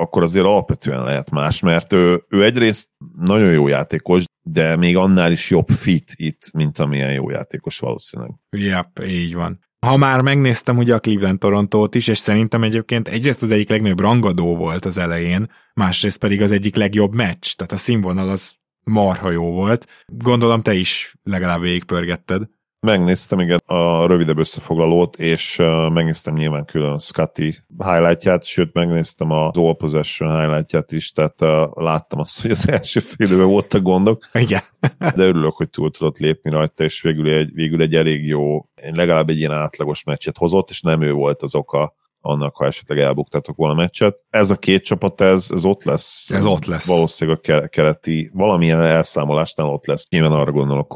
akkor azért alapvetően lehet más, mert ő egyrészt nagyon jó játékos, de még annál is jobb fit itt, mint amilyen jó játékos valószínűleg. Yep, így van. Ha már megnéztem ugye a Cleveland-Torontót is, és szerintem egyébként egyrészt az egyik legnagyobb rangadó volt az elején, másrészt pedig az egyik legjobb meccs, tehát a színvonal az marha jó volt. Gondolom te is legalább végigpörgetted. Megnéztem igen a rövidebb összefoglalót, és megnéztem nyilván külön Scotty highlightját, sőt megnéztem az All Possession highlightját is, tehát láttam azt, hogy az első fél időben voltak gondok. Igen. De örülök, hogy túl tudott lépni rajta, és végül egy elég jó, legalább egy ilyen átlagos meccset hozott, és nem ő volt az oka annak, ha esetleg elbuktátok volna a meccset. Ez a két csapat, ez ott lesz. Ez ott lesz. Valószínűleg a keleti valamilyen elszámolásnál ott lesz. Nyilván arra gondolok,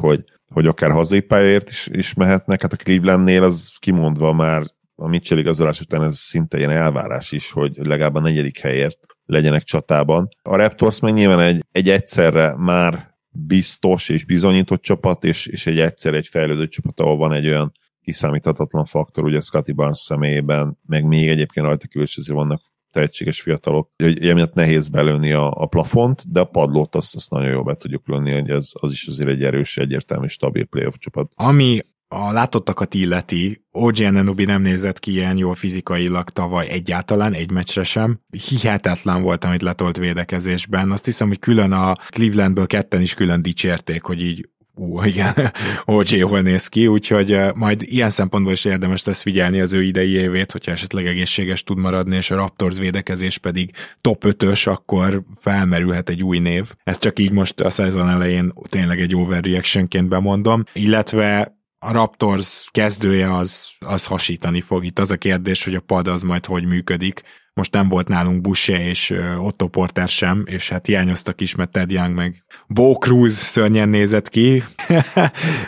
hogy akár hazai pályáért is mehetnek, hát a Clevelandnél az kimondva már a Mitchell igazolás után ez szinte ilyen elvárás is, hogy legalább a 4. helyért legyenek csatában. A Raptors meg nyilván egy egyszerre már biztos és bizonyított csapat, és egy egyszerre egy fejlődő csapat, ahol van egy olyan kiszámíthatatlan faktor, ugye Scotty Barnes személyében, meg még egyébként rajta kívül is azért vannak tehetséges fiatalok. Emiatt nehéz belőni a plafont, de a padlót azt nagyon jól be tudjuk lőni, hogy ez az is azért egy erős, egyértelmű, stabil playoff csapat. Ami a látottakat illeti, OG Anunoby nem nézett ki ilyen jól fizikailag tavaly egyáltalán, egy meccsre sem. Hihetetlen volt, amit letolt védekezésben. Azt hiszem, hogy külön a Clevelandből ketten is külön dicsérték, hogy így igen, OG hol néz ki, úgyhogy majd ilyen szempontból is érdemes lesz figyelni az ő idei évét, hogyha esetleg egészséges tud maradni, és a Raptors védekezés pedig top 5-ös, akkor felmerülhet egy új név. Ezt csak így most a szezon elején tényleg egy overreactionként bemondom, illetve a Raptors kezdője az hasítani fog. Itt az a kérdés, hogy a pad az majd hogy működik. Most nem volt nálunk Boucher és Otto Porter sem, és hát hiányoztak is, mert Ted Young meg Bo Cruz szörnyen nézett ki,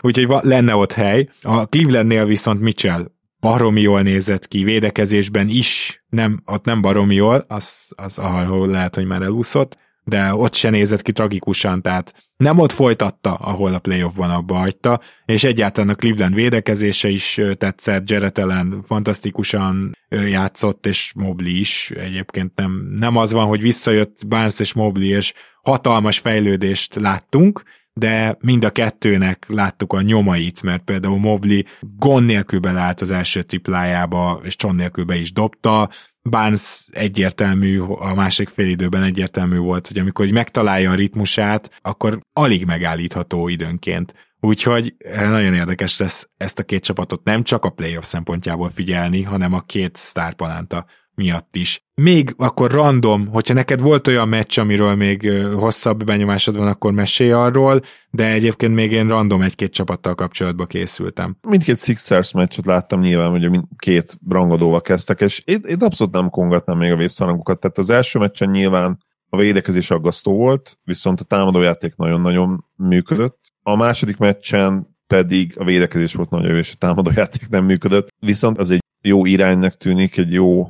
úgyhogy lenne ott hely. A Clevelandnél viszont Mitchell baromi jól nézett ki, védekezésben is, ott nem baromi jól, az ahol lehet, hogy már elúszott, de ott se nézett ki tragikusan, tehát nem ott folytatta, ahol a playoffban abba hagyta, és egyáltalán a Cleveland védekezése is tetszett, Jarrett Allen fantasztikusan játszott, és Mobley is egyébként nem az van, hogy visszajött Barnes és Mobley, és hatalmas fejlődést láttunk, de mind a kettőnek láttuk a nyomait, mert például Mobley gond nélkül beleállt az első triplájába, és csont nélkül be is dobta, Barnes egyértelmű, a másik fél időben egyértelmű volt, hogy amikor megtalálja a ritmusát, akkor alig megállítható időnként. Úgyhogy nagyon érdekes lesz ezt a két csapatot nem csak a playoff szempontjából figyelni, hanem a két sztárpalánta miatt is. Még akkor random, hogyha neked volt olyan meccs, amiről még hosszabb benyomásod van, akkor mesélj arról, de egyébként még én random egy-két csapattal kapcsolatba készültem. Mindkét Sixers meccset láttam nyilván, hogy két rangadóval kezdtek, és én abszolút nem kongatnám még a vészharangokat, tehát az első meccsen nyilván a védekezés aggasztó volt, viszont a támadójáték nagyon-nagyon működött. A második meccsen pedig a védekezés volt nagyon jó, és a támadójáték nem működött, viszont az egy jó iránynak tűnik, egy jó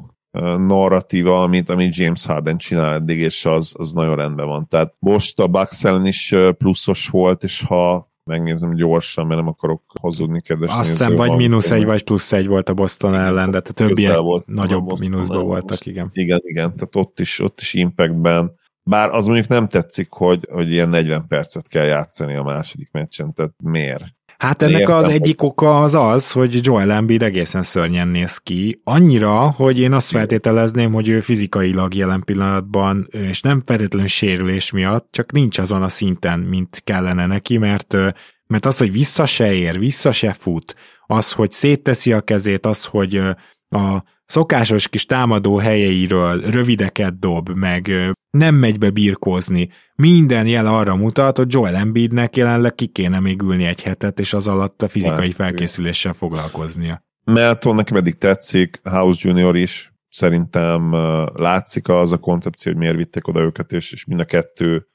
narratíva, amit James Harden csinál eddig, és az nagyon rendben van. Tehát most a Bucks ellen is pluszos volt, és ha megnézem gyorsan, mert nem akarok hazudni, kedves nézők. Azt hiszem, vagy -1, vagy +1 volt a Boston ellen, de a többiek nagyobb mínuszban voltak, igen. Igen, tehát ott is impactben. Bár az mondjuk nem tetszik, hogy ilyen 40 percet kell játszani a második meccsen, tehát miért? Hát ennek az egyik oka az, hogy Joel Embiid egészen szörnyen néz ki. Annyira, hogy én azt feltételezném, hogy ő fizikailag jelen pillanatban, és nem feltétlenül sérülés miatt, csak nincs azon a szinten, mint kellene neki, mert az, hogy vissza se ér, vissza se fut, az, hogy szétteszi a kezét, az, hogy a szokásos kis támadó helyeiről rövideket dob, meg nem megy be birkózni. Minden jel arra mutat, hogy Joel Embiidnek jelenleg ki kéne még ülni egy hetet, és az alatt a fizikai felkészüléssel foglalkoznia. Melton nekem eddig tetszik, House Junior is, szerintem látszik az a koncepció, hogy miért vitték oda őket, és mind a kettő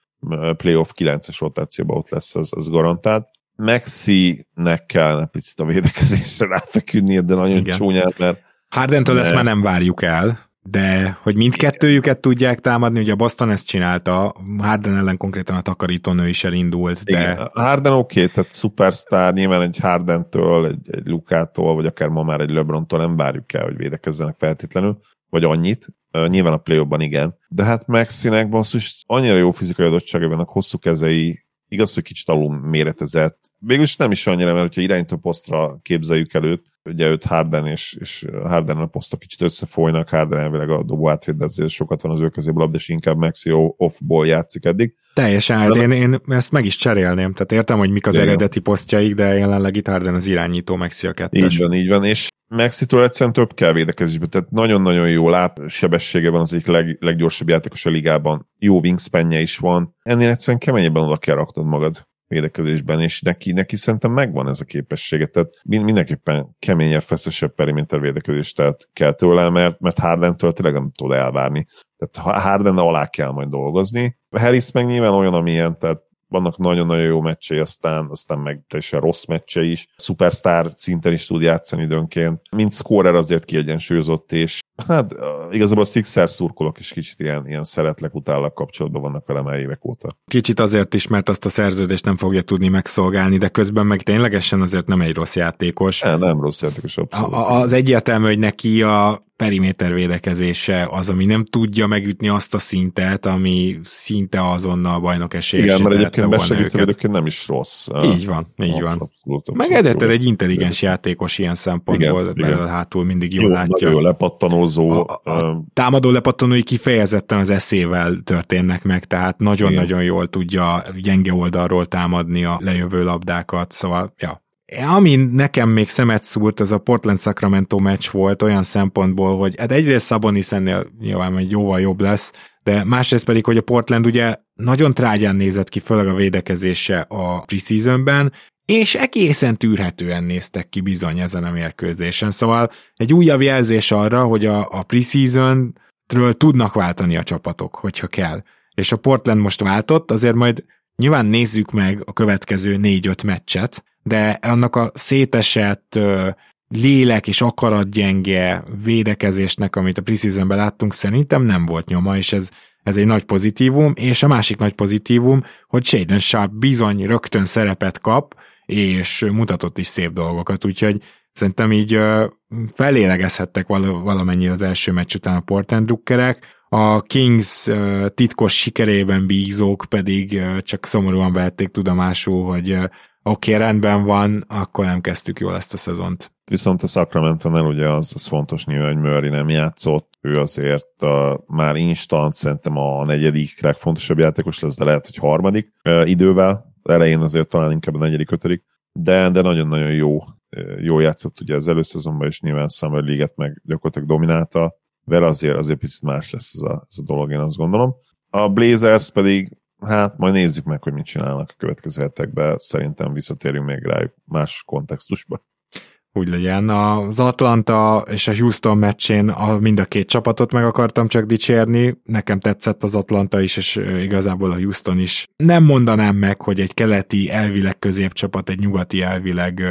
playoff 9-es rotációban ott lesz, az garantált. Maxeynek kellene picit a védekezésre ráfeküdnie, de nagyon csúnyán, mert Hardentől ezt már nem várjuk el, de hogy mindkettőjüket tudják támadni, ugye a Boston ezt csinálta, Harden ellen konkrétan a takarítónő is elindult. De... Igen, Harden oké, tehát szupersztár, nyilván egy Hardentől, egy Lukától, vagy akár ma már egy LeBrontól nem várjuk el, hogy védekezzenek feltétlenül, vagy annyit. Nyilván a play-offban igen. De hát Maxeynek basszus annyira jó fizikai adottsága vannak, hosszú kezei, igaz, hogy kicsit alul méretezett. Végülis nem is annyira, mert hogyha irányító posztra képzeljük előtt, ugye őt Harden és Harden a posztok kicsit összefolynak, Harden elvileg a dobó átvét, de azért sokat van az ő kezében labda, és inkább Maxey off-ból játszik eddig. Teljesen, de én ezt meg is cserélném, tehát értem, hogy mik az eredeti posztjaik, de jelenleg itt Harden az irányító, Maxey a kettes. Így van, és Maxeytől egyszerűen több kell védekezésbe, tehát nagyon-nagyon jó lábsebessége van, az egyik leggyorsabb játékos a ligában, jó wingspanje is van, ennél egyszerűen keményebben oda kell raknod magad védekezésben, és neki szerintem megvan ez a képessége, tehát mindenképpen keményebb, feszesebb periméter védekezést kell tőle, mert Hardentől tényleg nem tud elvárni. Tehát Harden alá kell majd dolgozni. Harris meg nyilván olyan, amilyen, tehát vannak nagyon-nagyon jó meccsei, aztán meg teljesen rossz meccsei is. Superstar szinten is tud játszani időnként. Mint scorer azért kiegyensúlyozott, és hát igazából a Sixers szurkolók is kicsit ilyen szeretlek, utállak kapcsolatban vannak vele már évek óta. Kicsit azért is, mert azt a szerződést nem fogja tudni megszolgálni, de közben meg ténylegesen azért nem egy rossz játékos. Nem rossz játékos, abszolút. Az egyértelmű, hogy neki a periméter védekezése az, ami nem tudja megütni azt a szintet, ami szinte azonnal bajnok esélyes. Igen, mert egyébként besegítő egyébként nem is rossz. Így van. Abszolút meg Edetel egy intelligens játékos ilyen szempontból, mert hátul mindig jól látja. Jó, lepattanózó. A támadó lepattanói kifejezetten az eszével történnek meg, tehát nagyon-nagyon jól tudja gyenge oldalról támadni a lejövő labdákat, szóval, ja. Ami nekem még szemet szúrt, az a Portland-Sacramento meccs volt olyan szempontból, hogy hát egyrészt Szabonisznél nyilván jóval jobb lesz, de másrészt pedig, hogy a Portland ugye nagyon trágyán nézett ki, főleg a védekezése a preseasonben, és egészen tűrhetően néztek ki bizony ezen a mérkőzésen. Szóval egy újabb jelzés arra, hogy a preseasonről tudnak váltani a csapatok, hogyha kell. És a Portland most váltott, azért majd nyilván nézzük meg a következő 4-5 meccset, de annak a szétesett lélek és akaratgyenge védekezésnek, amit a preseasonben láttunk, szerintem nem volt nyoma, és ez egy nagy pozitívum, és a másik nagy pozitívum, hogy Shaden Sharp bizony rögtön szerepet kap, és mutatott is szép dolgokat, úgyhogy szerintem így felélegezhettek valamennyire az első meccs után a Portland drukkerek, a Kings titkos sikerében bízók pedig csak szomorúan vették tudomásul, hogy oké, rendben van, akkor nem kezdtük jól ezt a szezont. Viszont a Sacramento-nál ugye az fontos nyilván, hogy Murray nem játszott, ő azért már instant, szerintem a negyedik legfontosabb játékos lesz, de lehet, hogy harmadik idővel, elején azért talán inkább a negyedik, ötödik, de nagyon-nagyon jó játszott ugye az előszezonban, és nyilván Summer League-et meg gyakorlatilag dominálta, vele azért picit más lesz ez a dolog, én azt gondolom. A Blazers pedig hát majd nézzük meg, hogy mit csinálnak a következő hetekben, szerintem visszatérünk még rájuk más kontextusba. Úgy legyen. Az Atlanta és a Houston meccsén mind a két csapatot meg akartam csak dicsérni, nekem tetszett az Atlanta is, és igazából a Houston is. Nem mondanám meg, hogy egy keleti elvileg középcsapat, egy nyugati elvileg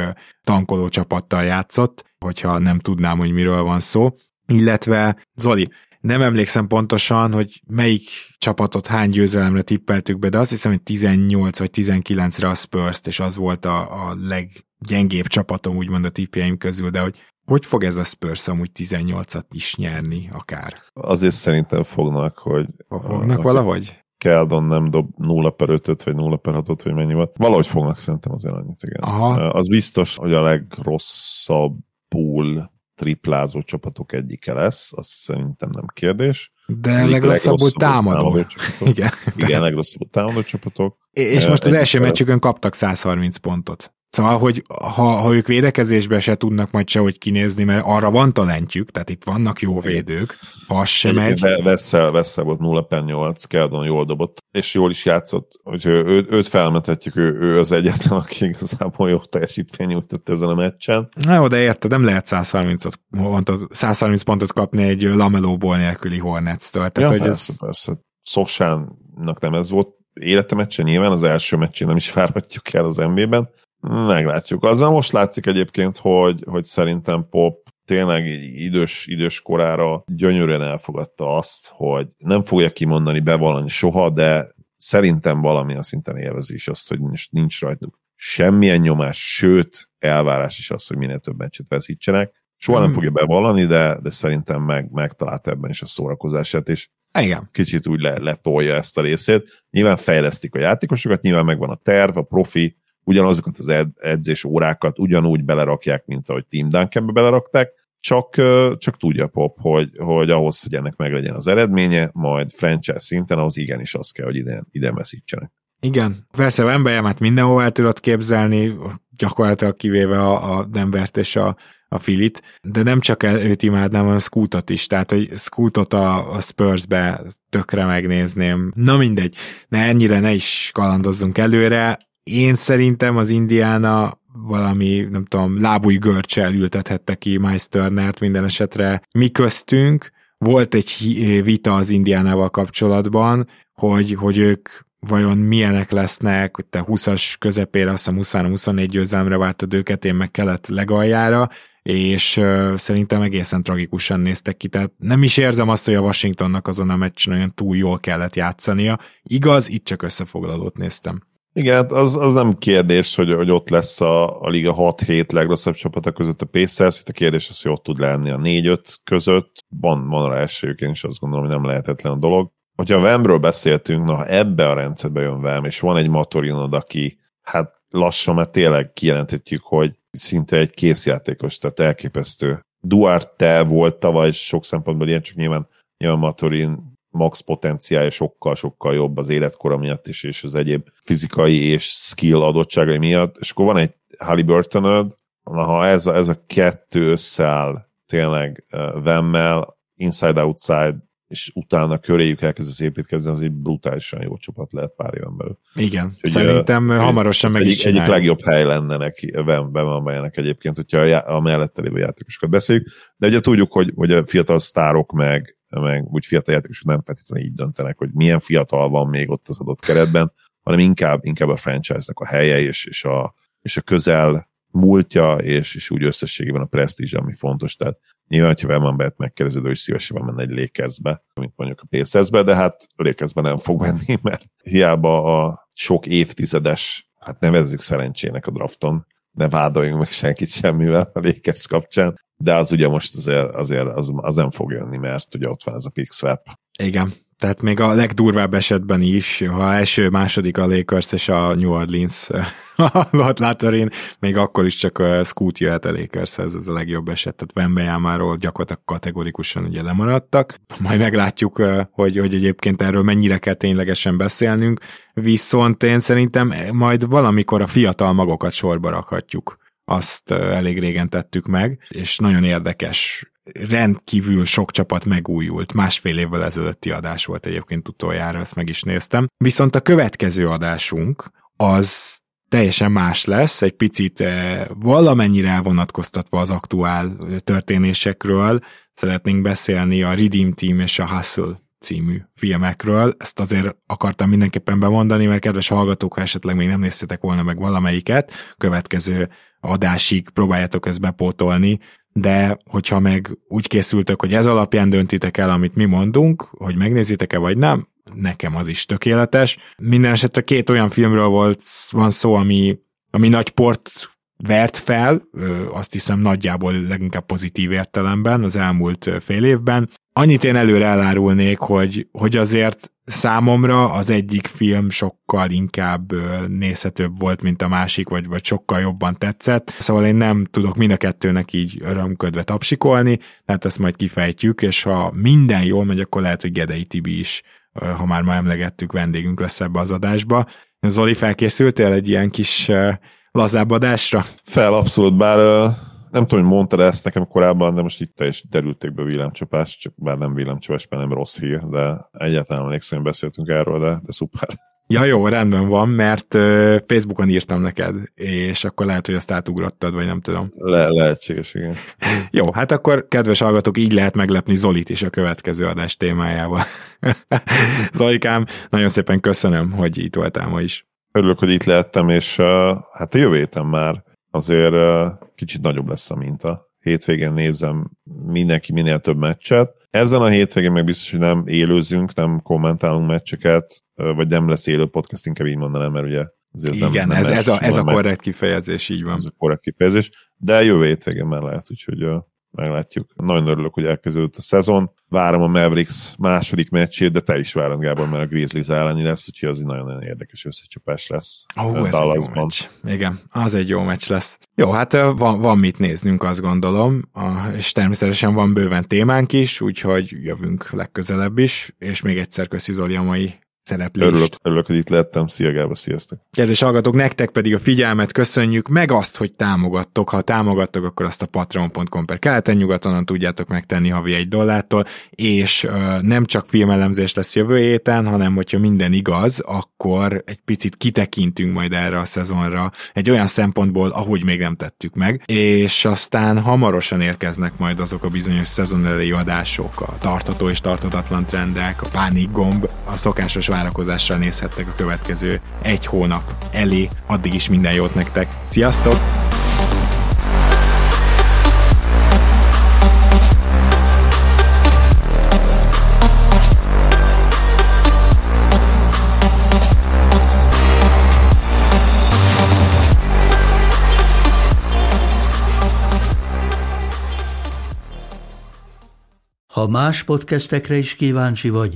tankoló csapattal játszott, hogyha nem tudnám, hogy miről van szó. Illetve, Zoli, nem emlékszem pontosan, hogy melyik csapatot hány győzelemre tippeltük be, de azt hiszem, hogy 18 vagy 19-re a Spurs-t, és az volt a leggyengébb csapatom, úgymond a tippjeim közül, de hogy fog ez a Spurs amúgy 18-at is nyerni akár? Azért szerintem fognak, hogy... Fognak valahogy? Keldon nem dob 0/5-öt, vagy 0/6-ot, vagy mennyi volt. Valahogy fognak szerintem azért annyit, igen. Aha. Az biztos, hogy a legrosszabbul triplázó csapatok egyike lesz, az szerintem nem kérdés. De legrosszabbul támadó. Igen, legrosszabbul támadó csapatok. És most az első meccsükön kaptak 130 pontot. Szóval, hogy ha ők védekezésbe se tudnak majd sehogy kinézni, mert arra van talentjük, tehát itt vannak jó védők, ha az se megy. Vesszel volt 0/8, Keldon jól dobott, és jól is játszott, hogy őt felmentetjük, ő az egyetlen, aki igazából jó teljesítmény nyújtott ezen a meccsen. Na jó, de érted, nem lehet 130 pontot kapni egy LaMelo Ball nélküli Hornets-től. Tehát, ja, hogy persze. Sosánnak nem ez volt élete meccsen, nyilván az első meccsén nem is várhatjuk el az NBA-ben, meglátjuk. Az már most látszik egyébként, hogy szerintem Pop tényleg idős korára gyönyörűen elfogadta azt, hogy nem fogja kimondani, bevallani soha, de szerintem valamilyen szinten élvezi is azt, hogy nincs rajtuk semmilyen nyomás, sőt, elvárás is az, hogy minél több meccset veszítsenek. Soha nem fogja bevallani, de szerintem megtalálta ebben is a szórakozását, és igen. Kicsit úgy letolja ezt a részét. Nyilván fejlesztik a játékosokat, nyilván megvan a terv, a profi, ugyanazokat az edzés órákat ugyanúgy belerakják, mint ahogy Tim Duncanbe belerakták, csak tudja Pop, hogy ahhoz, hogy ennek meglegyen az eredménye, majd franchise szinten, ahhoz igenis az kell, hogy ide veszítsenek. Igen, persze a emberemet mindenhol el tudod képzelni, gyakorlatilag kivéve a Denvert és a Philit, de nem csak őt imádnám, hanem Scootot is, tehát hogy Scootot a Spursbe tökre megnézném. Na mindegy, ennyire ne is kalandozzunk előre. Én szerintem az Indiana valami, nem tudom, lábúj görcsel ültethette ki Miles Turnert minden esetre. Mi köztünk volt egy vita az Indianával kapcsolatban, hogy ők vajon milyenek lesznek, hogy te 20-as közepére, azt hiszem 23-24 győzelemre vártad őket, én meg kelet legaljára, és szerintem egészen tragikusan néztek ki, tehát nem is érzem azt, hogy a Washingtonnak azon a meccsen olyan túl jól kellett játszania. Igaz, itt csak összefoglalót néztem. Igen, az nem kérdés, hogy ott lesz a liga 6-7 legrosszabb csapata között a Pacers, itt a kérdés az, hogy ott tud lenni a 4-5 között, van rá esélyük, én is azt gondolom, hogy nem lehetetlen a dolog. Hogyha a Vemről beszéltünk, na ebbe a rendszerbe jön Vem, és van egy Maturinod, aki hát lassan, mert tényleg kijelenthetjük, hogy szinte egy készjátékos, tehát elképesztő. Duarte volt tavaly sok szempontból ilyen, csak nyilván Maturin max potenciálja sokkal-sokkal jobb az életkora miatt is, és az egyéb fizikai és skill adottságai miatt, és akkor van egy Halliburton-öd, ha ez a kettő összeáll tényleg Vemmel, inside-outside, és utána köréjük elkezd az építkezni, az egy brutálisan jó csapat lehet pár éven belül. Igen, úgyhogy szerintem hamarosan meg is csinálják. Egyik legjobb hely lenne neki, Vemmelnek egyébként, hogyha a mellette lévő játékosokat beszéljük, de ugye tudjuk, hogy a fiatal sztárok meg úgy fiatal játékosok nem feltétlenül így döntenek, hogy milyen fiatal van még ott az adott keretben, hanem inkább a franchise-nak a helye és a közel múltja, és úgy összességében a presztízs, ami fontos. Tehát nyilván, hogyha Vemmelbet megkérdezed, hogy szívesen menne egy Lakersbe, mint mondjuk a Pacersbe, de hát Lakersbe nem fog menni, mert hiába a sok évtizedes, hát nevezzük szerencsének a drafton, ne vádoljunk meg senkit semmivel a Lakers kapcsán, de az ugye most azért az nem fog jönni, mert ugye ott van ez a pick swap. Igen, tehát még a legdurvább esetben is, ha első-második a Lakers és a New Orleans Latlatorin, még akkor is csak Scoot jöhet a Lakershez, ez a legjobb eset, tehát Wembenyámáról gyakorlatilag kategorikusan ugye lemaradtak, majd meglátjuk, hogy egyébként erről mennyire kell ténylegesen beszélnünk, viszont én szerintem majd valamikor a fiatal magokat sorba rakhatjuk. Azt elég régen tettük meg, és nagyon érdekes, rendkívül sok csapat megújult. Másfél évvel ezelőtti adás volt egyébként utoljára, ezt meg is néztem. Viszont a következő adásunk az teljesen más lesz, egy picit valamennyire elvonatkoztatva az aktuál történésekről. Szeretnénk beszélni a Redeem Team és a Hustle című filmekről. Ezt azért akartam mindenképpen bemondani, mert kedves hallgatók, ha esetleg még nem néztétek volna meg valamelyiket, következő adásig próbáljátok ezt bepótolni, de hogyha meg úgy készültök, hogy ez alapján döntitek el, amit mi mondunk, hogy megnézitek-e vagy nem, nekem az is tökéletes. Minden esetre két olyan filmről van szó, ami nagy port vert fel, azt hiszem nagyjából leginkább pozitív értelemben az elmúlt fél évben. Annyit én előre elárulnék, hogy azért számomra az egyik film sokkal inkább nézhetőbb volt, mint a másik, vagy sokkal jobban tetszett. Szóval én nem tudok mind a kettőnek így örömködve tapsikolni, tehát ezt majd kifejtjük, és ha minden jól megy, akkor lehet, hogy Gedei Tibi is, ha már ma emlegettük, vendégünk lesz ebbe az adásba. Zoli, felkészültél egy ilyen kis lazább adásra? Abszolút, bár nem tudom, hogy mondtad ezt nekem korábban, de most itt is derülték be villámcsapás, csak bár nem villámcsapás, mert nem rossz hír, de egyáltalán emlékszem, hogy beszéltünk erről, de szuper. Ja, jó, rendben van, mert Facebookon írtam neked, és akkor lehet, hogy azt átugrottad, vagy nem tudom. Lehetséges, igen. Jó, hát akkor, kedves hallgatók, így lehet meglepni Zolit is a következő adás témájával. Zolikám, nagyon szépen köszönöm, hogy itt voltál ma is. Örülök, hogy itt lehettem, és hát a jövő héten már azért kicsit nagyobb lesz a minta. Hétvégén nézem mindenki minél több meccset. Ezen a hétvégén meg biztos, hogy nem élőzünk, nem kommentálunk meccseket, vagy nem lesz élő podcast, inkább így mondanám, mert ugye azért igen, nem ez a korrekt kifejezés, így van. Ez a korrekt kifejezés, de jövő hétvégén már lehet, úgyhogy meglátjuk. Nagyon örülök, hogy elkezdődött a szezon. Várom a Mavericks második meccsét, de te is várod, Gábor, mert a Grizzlies elleni lesz, úgyhogy az nagyon-nagyon érdekes összecsapás lesz. Ez egy jó meccs. Igen, az egy jó meccs lesz. Jó, hát van mit néznünk, azt gondolom, és természetesen van bőven témánk is, úgyhogy jövünk legközelebb is, és még egyszer köszi, Zoli, a mai szereplést. Örülök, hogy itt lettem. Szia, Gábor, sziasztok! Kedves hallgatók, nektek pedig a figyelmet köszönjük, meg azt, hogy támogattok. Ha támogattok, akkor azt a patreon.com/keleten-nyugaton tudjátok megtenni havi $1, és nem csak filmelemzés lesz jövő héten, hanem hogyha minden igaz, akkor egy picit kitekintünk majd erre a szezonra, egy olyan szempontból, ahogy még nem tettük meg, és aztán hamarosan érkeznek majd azok a bizonyos szezon elejé adások, a tartható és tarthatatlan trendek, a pánikgomb, a szokásos várakozással nézhettek a következő egy hónap elé. Addig is minden jót nektek. Sziasztok! Ha más podcastekre is kíváncsi vagy,